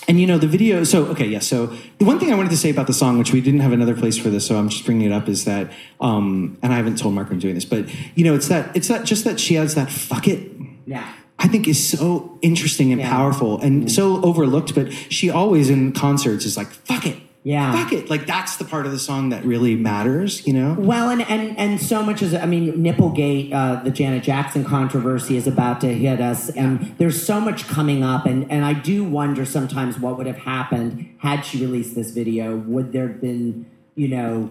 And you know, the video, so, okay, yeah, so the one thing I wanted to say about the song, which we didn't have another place for this, so I'm just bringing it up, is that, and I haven't told Mark I'm doing this, but, you know, it's that she has that fuck it. Yeah. I think is so interesting and powerful and so overlooked, but she always in concerts is like, fuck it. Yeah. Fuck it. Like, that's the part of the song that really matters, you know? Well, and so much as, I mean, Nipplegate, the Janet Jackson controversy is about to hit us, and there's so much coming up, and I do wonder sometimes what would have happened had she released this video. Would there have been, you know,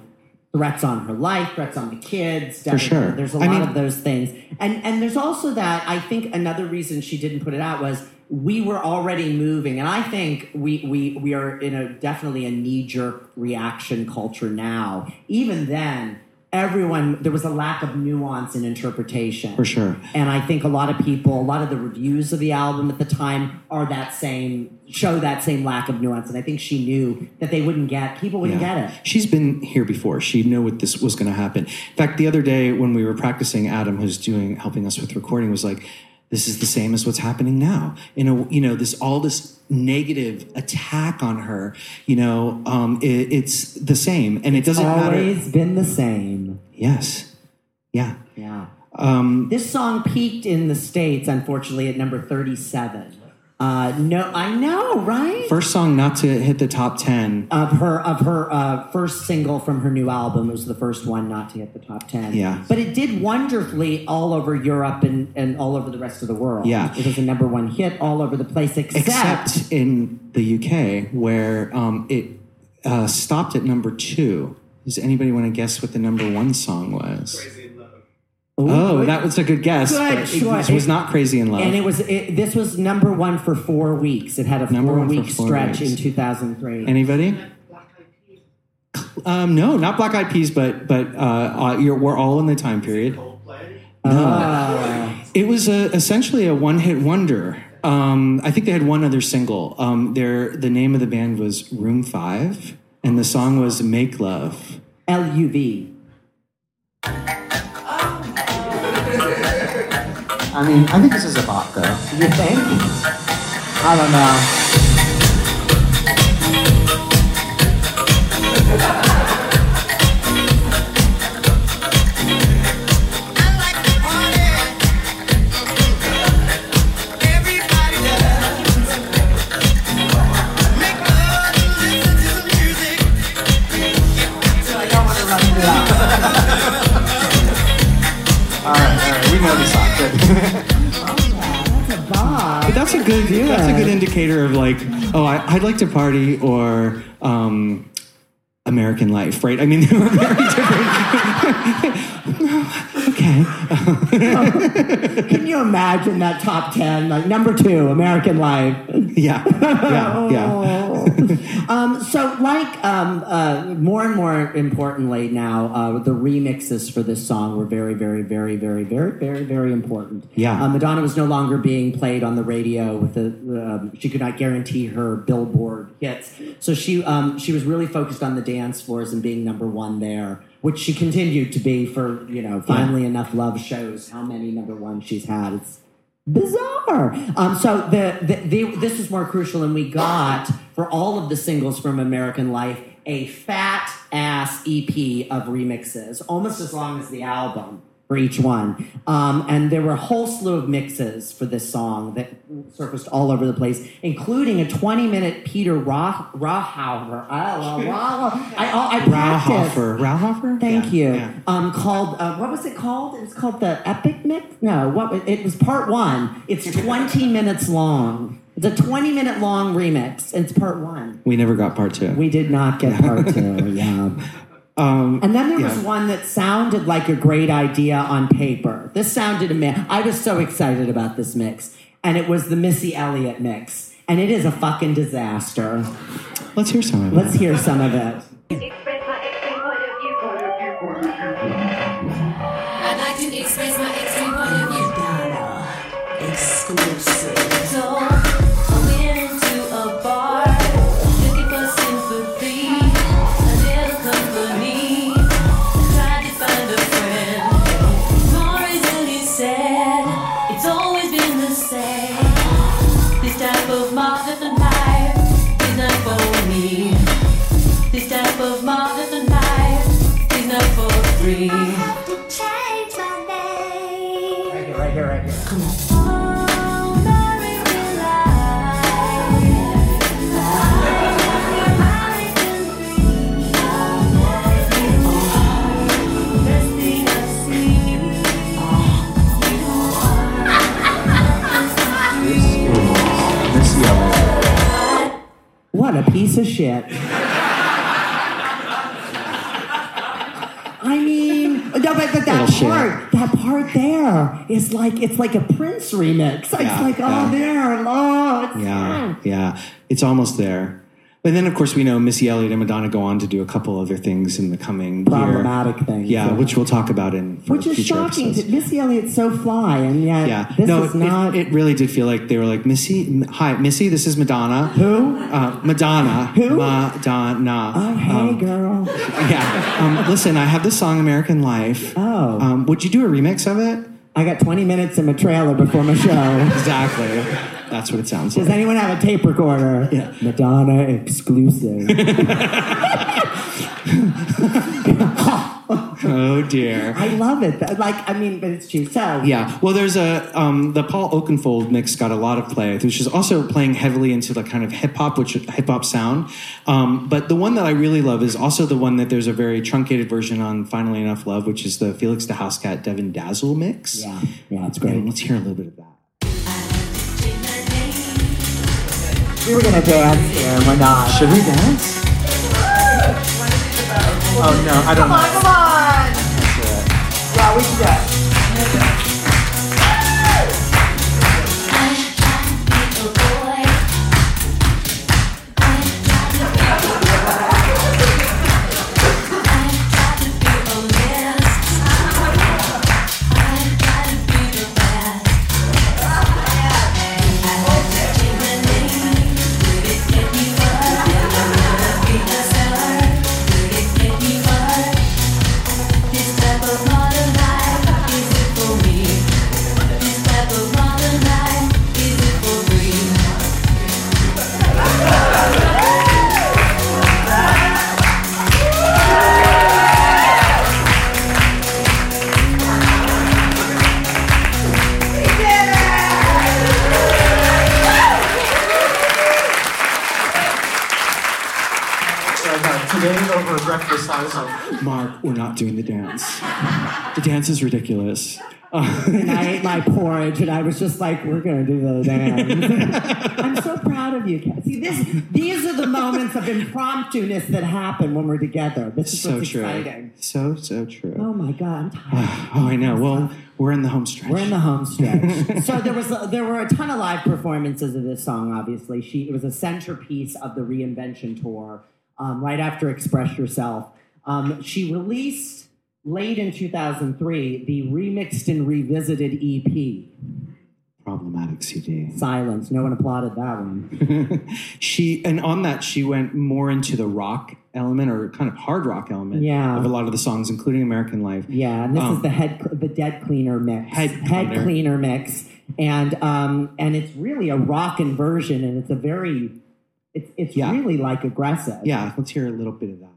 threats on her life, threats on the kids? For sure. There's a lot of those things. And there's also that, I think another reason she didn't put it out was, we were already moving, and I think we are in definitely a knee-jerk reaction culture now. Even then, there was a lack of nuance and interpretation. For sure. And I think a lot of the reviews of the album at the time show that same lack of nuance. And I think she knew that people wouldn't get it. She's been here before. She knew what this was going to happen. In fact, the other day when we were practicing, Adam, who's helping us with recording, was like, this is the same as what's happening now. This negative attack on her. You know, it's the same, and it doesn't matter. It's always been the same. Yes. Yeah. Yeah. This song peaked in the States, unfortunately, at number 37. No, I know, right? First song not to hit the top 10 of her first single from her new album. It was the first one not to hit the top 10. Yeah, but it did wonderfully all over Europe and all over the rest of the world. Yeah, it was a number one hit all over the place except in the UK, where it stopped at number 2. Does anybody want to guess what the number 1 song was? Crazy. Oh, that was a good guess. It was not Crazy in Love. And this was number 1 for 4 weeks. It had a 4-week stretch in 2003. Anybody? Black Eyed Peas. No, not Black Eyed Peas, but we're all in the time period. Coldplay? No. It was essentially a one-hit wonder. I think they had one other single. The name of the band was Room 5, and the song was Make Love. L-U-V. I mean, I think this is a bop, though. You think? I don't know. All right, we know this song. But that's a good that's a good indicator of like, oh, I'd like to party, or American Life, right? I mean, they were very different. Okay. Can you imagine that top 10? Like number 2, American Life. Yeah. More and more importantly now, the remixes for this song were very, very, very, very, very, very, very important. Yeah. Madonna was no longer being played on the radio with she could not guarantee her Billboard hits. So she was really focused on the dance floors and being number 1 there, which she continued to be for, you know, finally enough love shows how many number 1 she's had. It's bizarre. So this is more crucial, and we got, for all of the singles from American Life, a fat ass EP of remixes, almost as long as the album for each one. And there were a whole slew of mixes for this song that surfaced all over the place, including a 20-minute Peter Rauhofer. I practiced. Rauhofer? Thank you. Yeah. Called, what was it called? It was called the Epic Mix? No, it was part 1. It's 20 minutes long. It's a 20-minute long remix. It's part 1. We never got part 2. We did not get part 2, yeah. And then there was one that sounded like a great idea on paper. This sounded amazing. I was so excited about this mix. And it was the Missy Elliott mix. And it is a fucking disaster. Let's hear some of it. I'd like to express my ex in one of you. Madonna. Exclusive. This type of modern life free. Right here, right here, right here. Come on. What a piece of shit. I mean, no, but that part there is like, it's like a Prince remix. Yeah, it's like, yeah. It's almost there. And then, of course, we know Missy Elliott and Madonna go on to do a couple other things in the coming problematic things. Yeah, which we'll talk about in future episodes. Which is shocking. Missy Elliott's so fly, and yet is not... It really did feel like they were like, Missy, hi, Missy, this is Madonna. Who? Madonna. Who? Madonna. Oh, hey, girl. Yeah. Listen, I have this song, American Life. Oh. Would you do a remix of it? I got 20 minutes in my trailer before my show. Exactly. That's what it sounds like. Does anyone have a tape recorder? Yeah. Madonna exclusive. Oh, dear. I love it. But it's cheap. So. Yeah. Well, there's the Paul Oakenfold mix got a lot of play, which is also playing heavily into the kind of hip-hop sound. But the one that I really love is also the one that there's a very truncated version on Finally Enough Love, which is the Felix the Housecat, Devin Dazzle mix. Yeah. Yeah, it's great. And let's hear a little bit of that. We were going to dance here, and we're not. Should we dance? Oh, no, I don't know. Come on, come on. Yeah, we can do it. Mark, we're not doing the dance. The dance is ridiculous. And I ate my porridge, and I was just like, we're going to do the dance. I'm so proud of you, Kat. See, these are the moments of impromptu-ness that happen when we're together. This is so what's true. Exciting. So true. Oh, my God, I'm tired. Oh, I know. Well, we're in the home stretch. We're in the home stretch. So there were a ton of live performances of this song, obviously. It was a centerpiece of the Reinvention Tour, right after Express Yourself. She released late in 2003 the remixed and revisited EP. Problematic CD. Silence. No one applauded that one. She went more into the rock element or kind of hard rock element of a lot of the songs, including American Life. Yeah, and this is the Dead Cleaner mix. Head Cleaner mix, and it's really a rockin' version, and it's a very it's really like aggressive. Yeah, let's hear a little bit of that.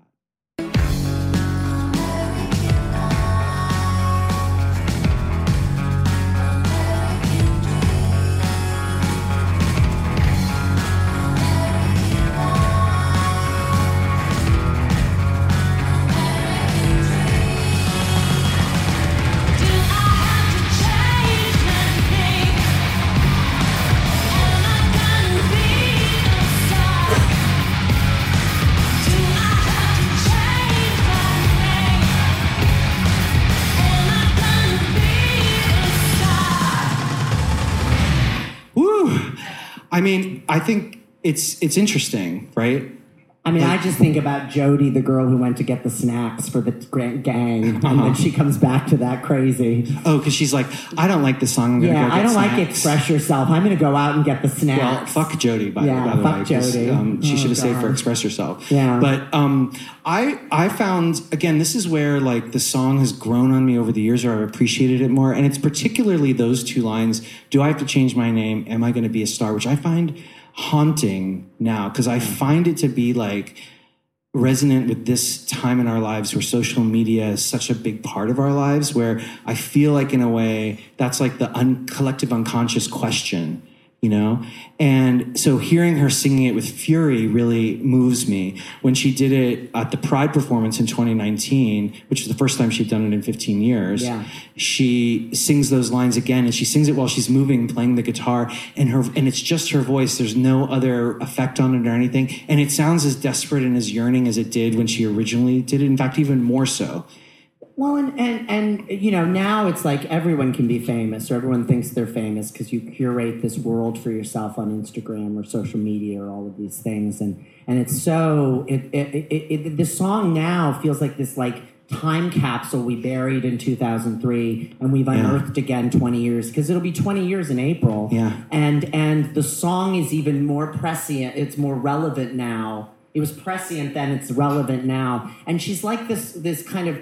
I mean, I think it's interesting, right? I mean, I just think about Jody, the girl who went to get the snacks for the gang, and then she comes back to that crazy. Oh, because she's like, I don't like this song, I'm going to go get snacks. I don't like Express Yourself, I'm going to go out and get the snacks. Well, fuck Jody, by the way. Fuck Jody. She should have saved for Express Yourself. Yeah. But I found, again, this is where like the song has grown on me over the years, or I've appreciated it more, and it's particularly those two lines, do I have to change my name, am I going to be a star, which I find haunting now, because I find it to be like resonant with this time in our lives where social media is such a big part of our lives, where I feel like in a way that's like the collective unconscious question, you know? And so hearing her singing it with fury really moves me. When she did it at the Pride performance in 2019, which is the first time she'd done it in 15 years, she sings those lines again, and she sings it while she's moving, playing the guitar, and it's just her voice. There's no other effect on it or anything. And it sounds as desperate and as yearning as it did when she originally did it. In fact, even more so. Well, and you know, now it's like everyone can be famous, or everyone thinks they're famous because you curate this world for yourself on Instagram or social media or all of these things, and it's so the song now feels like this like time capsule we buried in 2003 and we've unearthed again 20 years because it'll be 20 years in April, and the song is even more prescient. It's more relevant now. It was prescient then; it's relevant now, and she's like this kind of,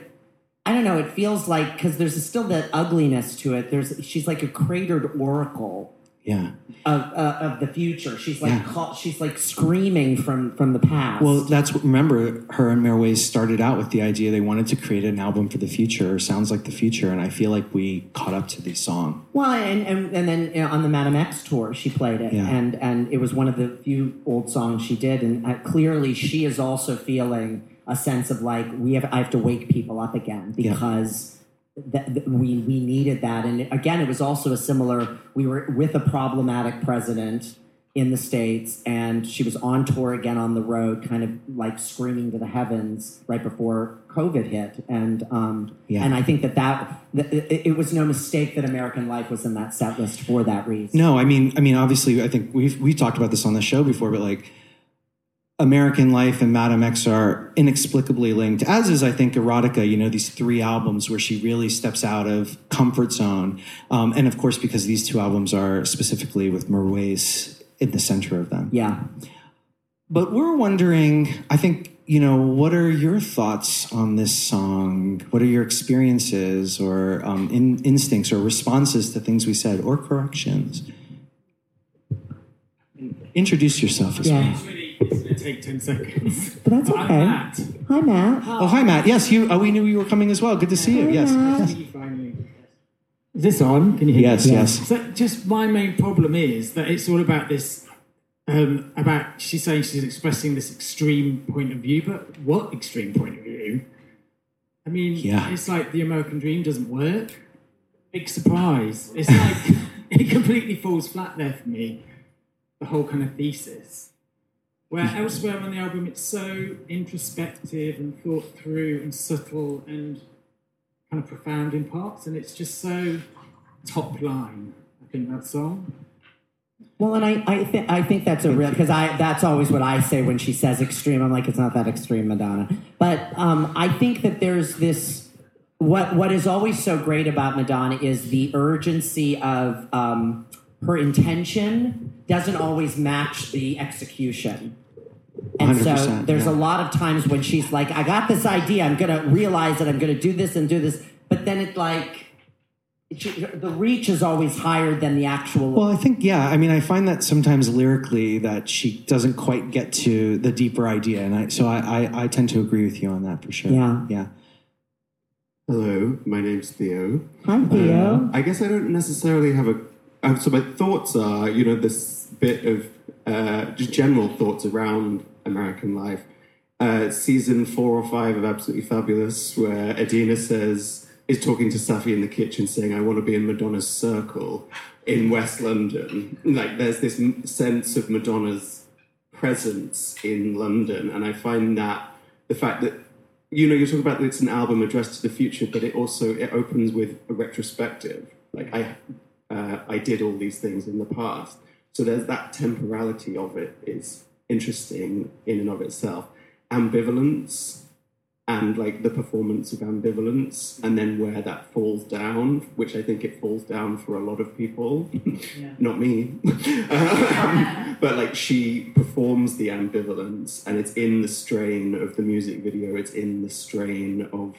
I don't know, it feels like, because there's still that ugliness to it. She's like a cratered oracle of the future. She's like she's like screaming from the past. Well, remember, her and Mirwais started out with the idea they wanted to create an album for the future, or sounds like the future, and I feel like we caught up to the song. Well, and then, you know, on the Madame X tour, she played it, and it was one of the few old songs she did, and clearly she is also feeling a sense of like I have to wake people up again because we needed that. And again, it was also a similar, we were with a problematic president in the States, and she was on tour again on the road, kind of like screaming to the heavens right before COVID hit. And and I think that it was no mistake that American Life was in that set list for that reason. No, I mean, obviously, I think we talked about this on the show before, but like, American Life and Madame X are inexplicably linked, as is, I think, Erotica, you know, these three albums where she really steps out of comfort zone. And, of course, because these two albums are specifically with Mirwais in the center of them. Yeah. But we're wondering, I think, you know, what are your thoughts on this song? What are your experiences or instincts or responses to things we said or corrections? Introduce yourself as well. It's going to take 10 seconds. But that's okay. I'm Matt. Hi, Matt. Hi. Oh, hi, Matt. Yes, we knew you were coming as well. Good to see you. Yes. Is this on? Can you hear me? Yes. So just my main problem is that it's all about this, about she's saying she's expressing this extreme point of view, but what extreme point of view? I mean, it's like the American dream doesn't work. Big surprise. It's like, it completely falls flat there for me, the whole kind of thesis. Where elsewhere on the album, it's so introspective and thought through and subtle and kind of profound in parts, and it's just so top line, I think, that song. Well, and I think that's a real, because that's always what I say when she says extreme. I'm like, it's not that extreme, Madonna. But I think that there's this, what is always so great about Madonna is the urgency of her intention doesn't always match the execution. And so there's a lot of times when she's like, I got this idea, I'm going to realize that I'm going to do this and do this. But then it like, the reach is always higher than the actual. Well, I think, I mean, I find that sometimes lyrically that she doesn't quite get to the deeper idea. And I tend to agree with you on that for sure. Yeah. Hello, my name's Theo. Hi, Theo. I guess I don't necessarily have so my thoughts are, you know, this bit of just general thoughts around American Life. Season 4 or 5 of Absolutely Fabulous, where Adina is talking to Safi in the kitchen saying, I want to be in Madonna's circle in West London. Like, there's this sense of Madonna's presence in London. And I find that the fact that, you know, you talk about it's an album addressed to the future, but it opens with a retrospective. Like, I did all these things in the past. So there's that temporality of it is interesting in and of itself. Ambivalence and like the performance of ambivalence and then where that falls down, which I think it falls down for a lot of people, not me. But like she performs the ambivalence and it's in the strain of the music video. It's in the strain of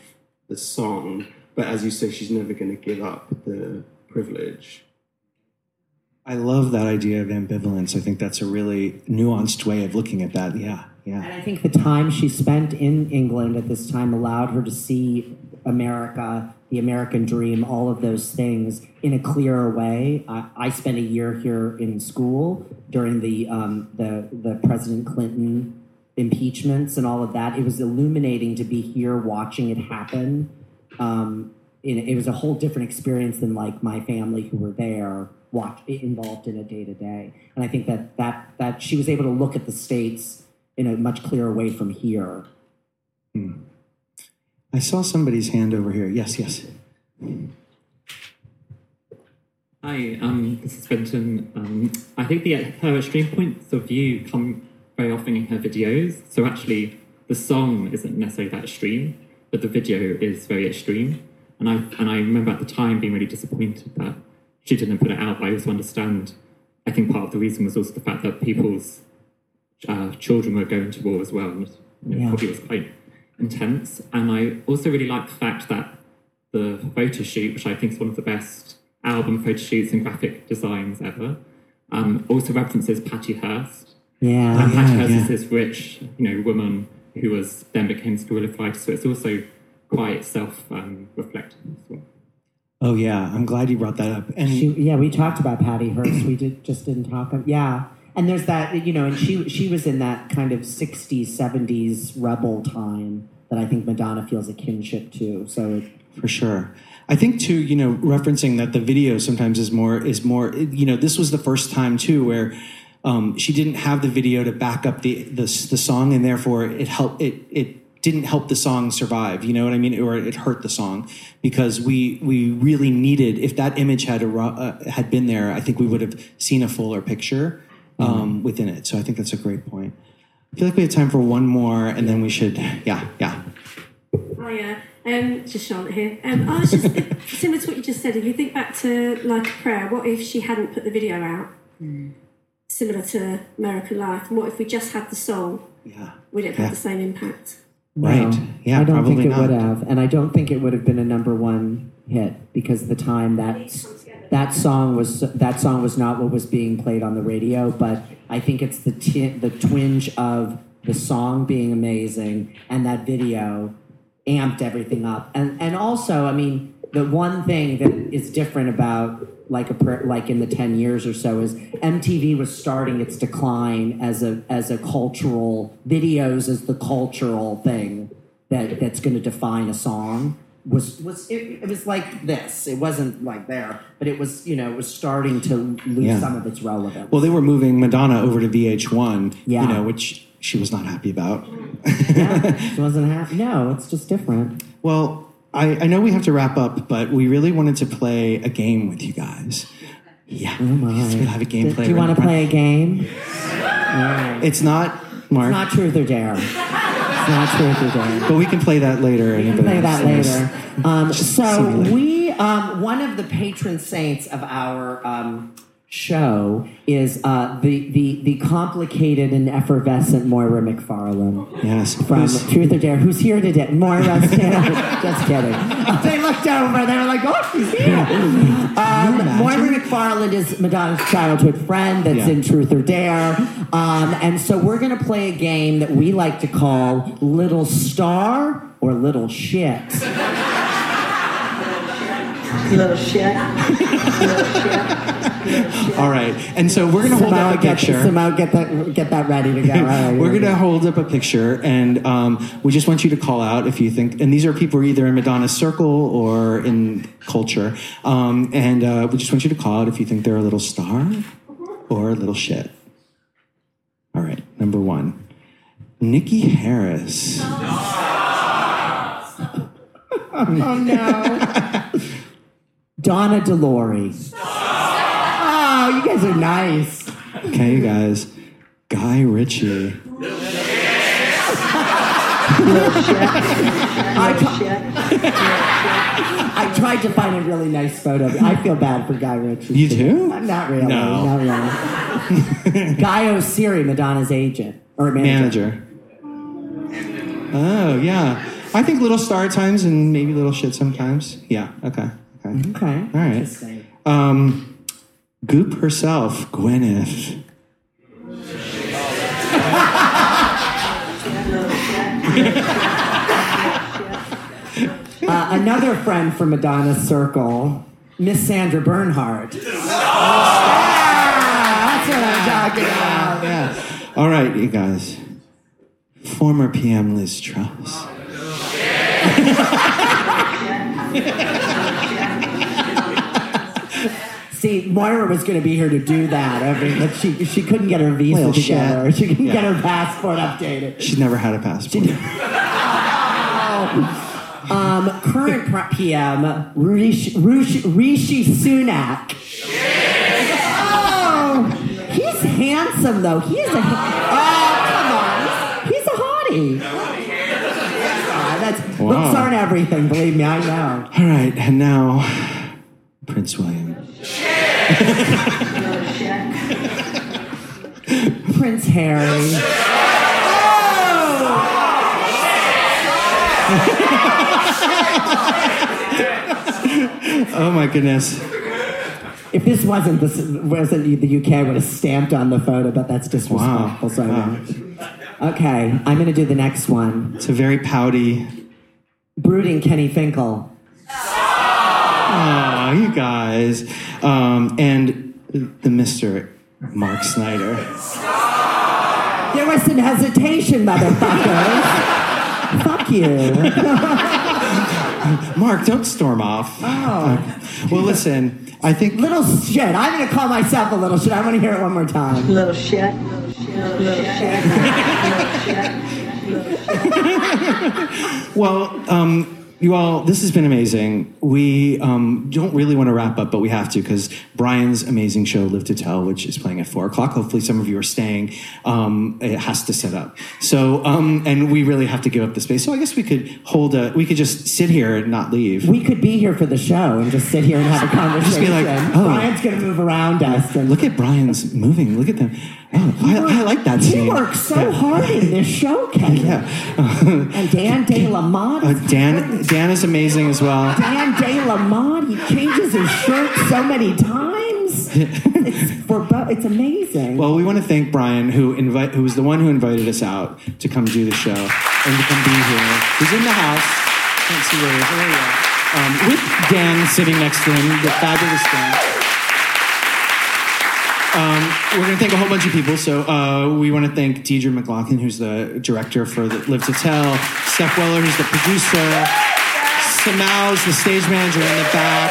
the song. But as you say, she's never going to give up the privilege. I love that idea of ambivalence. I think that's a really nuanced way of looking at that. Yeah. Yeah. And I think the time she spent in England at this time allowed her to see America, the American dream, all of those things in a clearer way. I spent a year here in school during the President Clinton impeachments and all of that. It was illuminating to be here watching it happen. It was a whole different experience than like my family who were there involved in a day-to-day. And I think that she was able to look at the States in a much clearer way from here. Hmm. I saw somebody's hand over here. Yes. Hi, this is Quentin. I think her extreme points of view come very often in her videos. So actually, the song isn't necessarily that extreme, but the video is very extreme. And I remember at the time being really disappointed that she didn't put it out. But I also understand, I think part of the reason was also the fact that people's children were going to war as well. And probably was quite intense. And I also really like the fact that the photo shoot, which I think is one of the best album photo shoots and graphic designs ever, also references Patty Hearst. Yeah, and Patty Hearst is this rich, woman who was then became squirrelified. So it's also quite self-reflective as well. Oh yeah, I'm glad you brought that up. And we talked about Patty Hearst. We didn't talk about And there's that, and she was in that kind of 60s, 70s rebel time that I think Madonna feels a kinship to. So for sure. I think too, referencing that the video sometimes is more. This was the first time too where she didn't have the video to back up the song, and therefore it didn't help the song survive. You know what I mean? Or it hurt the song, because we really needed, if that image had been there, I think we would have seen a fuller picture within it. So I think that's a great point. I feel like we have time for one more, and then we should, Oh yeah, just Charlotte here. I was just similar to what you just said. If you think back to Like a Prayer, what if she hadn't put the video out? Mm. Similar to American Life. And what if we just had the song? Yeah. Would it have the same impact? No, right. Yeah, I don't think it would have. And I don't think it would have been a number one hit, because the time that song was not what was being played on the radio. But I think it's the twinge of the song being amazing and that video amped everything up. And also, I mean, the one thing that is different about like in the 10 years or so is MTV was starting its decline as a cultural, videos as the cultural thing that's going to define a song. It was like this. It wasn't like there, but it was, it was starting to lose some of its relevance. Well, they were moving Madonna over to VH1, which she was not happy about. She wasn't happy. No, it's just different. Well, I know we have to wrap up, but we really wanted to play a game with you guys. Yeah. Oh my. We're gonna have a game. Do you want to play a game? No. It's not, Mark. It's not Truth or Dare. But we can play that later. Later. One of the patron saints of our show is the complicated and effervescent Moira McFarlane. Yes. From Truth or Dare, who's here today. Moira's here. Just kidding. They looked over. They were like, oh, she's here. Moira McFarlane is Madonna's childhood friend that's in Truth or Dare. And so we're going to play a game that we like to call Little Star or Little Shit. Little shit. All right, and so we're going to hold up a picture. Somehow get that ready to go. Right, we're going to hold up a picture, and we just want you to call out if you think. And these are people either in Madonna's circle or in culture, and we just want you to call out if you think they're a little star or a little shit. All right, number one, Nikki Harris. Oh no. Donna DeLore. Oh, you guys are nice. Okay, you guys. Guy Ritchie. I tried to find a really nice photo. I feel bad for Guy Ritchie. You do? Not really. No. Guy O'Siri, Madonna's agent. Or manager. Oh, yeah. I think little star times and maybe little shit sometimes. Yeah, okay. All right. Goop herself, Gwyneth. Another friend from Madonna's circle, Miss Sandra Bernhard. That's what I'm talking about. Yeah. All right, you guys. Former PM Liz Truss. See, Moira was going to be here to do that, but she couldn't get her visa together. She couldn't get her passport updated. She's never had a passport. Current PM, Rishi Sunak. Oh, he's handsome, though. He is a... Oh, come on. He's a hottie. That's, wow. Looks aren't everything, believe me. I know. All right, and now, Prince William. Prince Harry. Oh my goodness! If this wasn't the UK, I would have stamped on the photo, but that's disrespectful. Wow. So okay, I'm going to do the next one. It's a very pouty, brooding Kenny Finkel. Oh, you guys. And the Mr. Mark Snyder. There was some hesitation, motherfuckers. Fuck you. Mark, don't storm off. Oh. Well, listen, I think... Little shit. I'm going to call myself a little shit. I want to hear it one more time. Little shit. Little shit. Little shit. Little shit. Little shit. Well, you all, this has been amazing. We don't really want to wrap up, but we have to because Brian's amazing show, Live to Tell, which is playing at 4 o'clock. Hopefully some of you are staying. It has to set up. So, and we really have to give up the space. So I guess we could we could just sit here and not leave. We could be here for the show and just sit here and have a conversation. Just be like, oh, Brian's going to move around us. And look at Brian's moving. Look at them. Oh, I like that scene. He worked so hard in this show, Kenny. Yeah. And Dan De La Motte. Dan is amazing as well. Dan De La Motte, he changes his shirt so many times. It's amazing. Well, we want to thank Brian, who was the one who invited us out to come do the show and to come be here. He's in the house. Can't see where he is. With Dan sitting next to him, the fabulous Dan. We're going to thank a whole bunch of people. So we want to thank Deidre McLaughlin, who's the director for Live to Tell, Steph Weller, who's the producer, Samau's the stage manager in the back,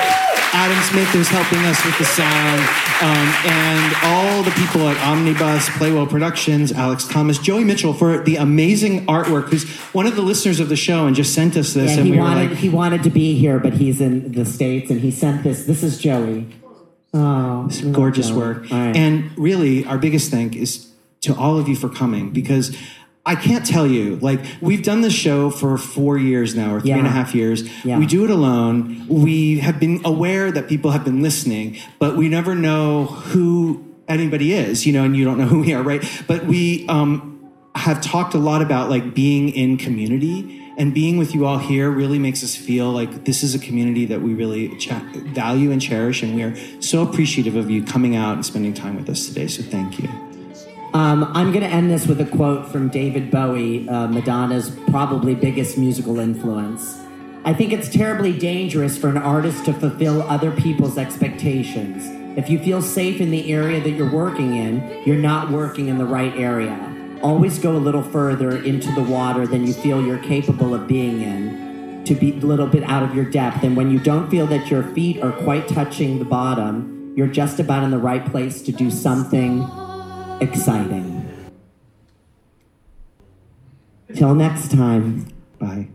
Adam Smith, who's helping us with the sound, and all the people at Omnibus, Playwell Productions, Alex Thomas, Joey Mitchell for the amazing artwork, who's one of the listeners of the show and just sent us this. Yeah, and he wanted to be here, but he's in the States, and he sent this. This is Joey. Oh, it's gorgeous work. Right. And really, our biggest thank is to all of you for coming, because I can't tell you, we've done this show for 4 years now, or three and a half years. Yeah. We do it alone. We have been aware that people have been listening, but we never know who anybody is, and you don't know who we are, right? But we have talked a lot about, being in community. And being with you all here really makes us feel like this is a community that we really value and cherish, and we are so appreciative of you coming out and spending time with us today, so thank you. I'm going to end this with a quote from David Bowie, Madonna's probably biggest musical influence. I think it's terribly dangerous for an artist to fulfill other people's expectations. If you feel safe in the area that you're working in, you're not working in the right area. Always go a little further into the water than you feel you're capable of being in, to be a little bit out of your depth. And when you don't feel that your feet are quite touching the bottom, you're just about in the right place to do something exciting. Till next time. Bye.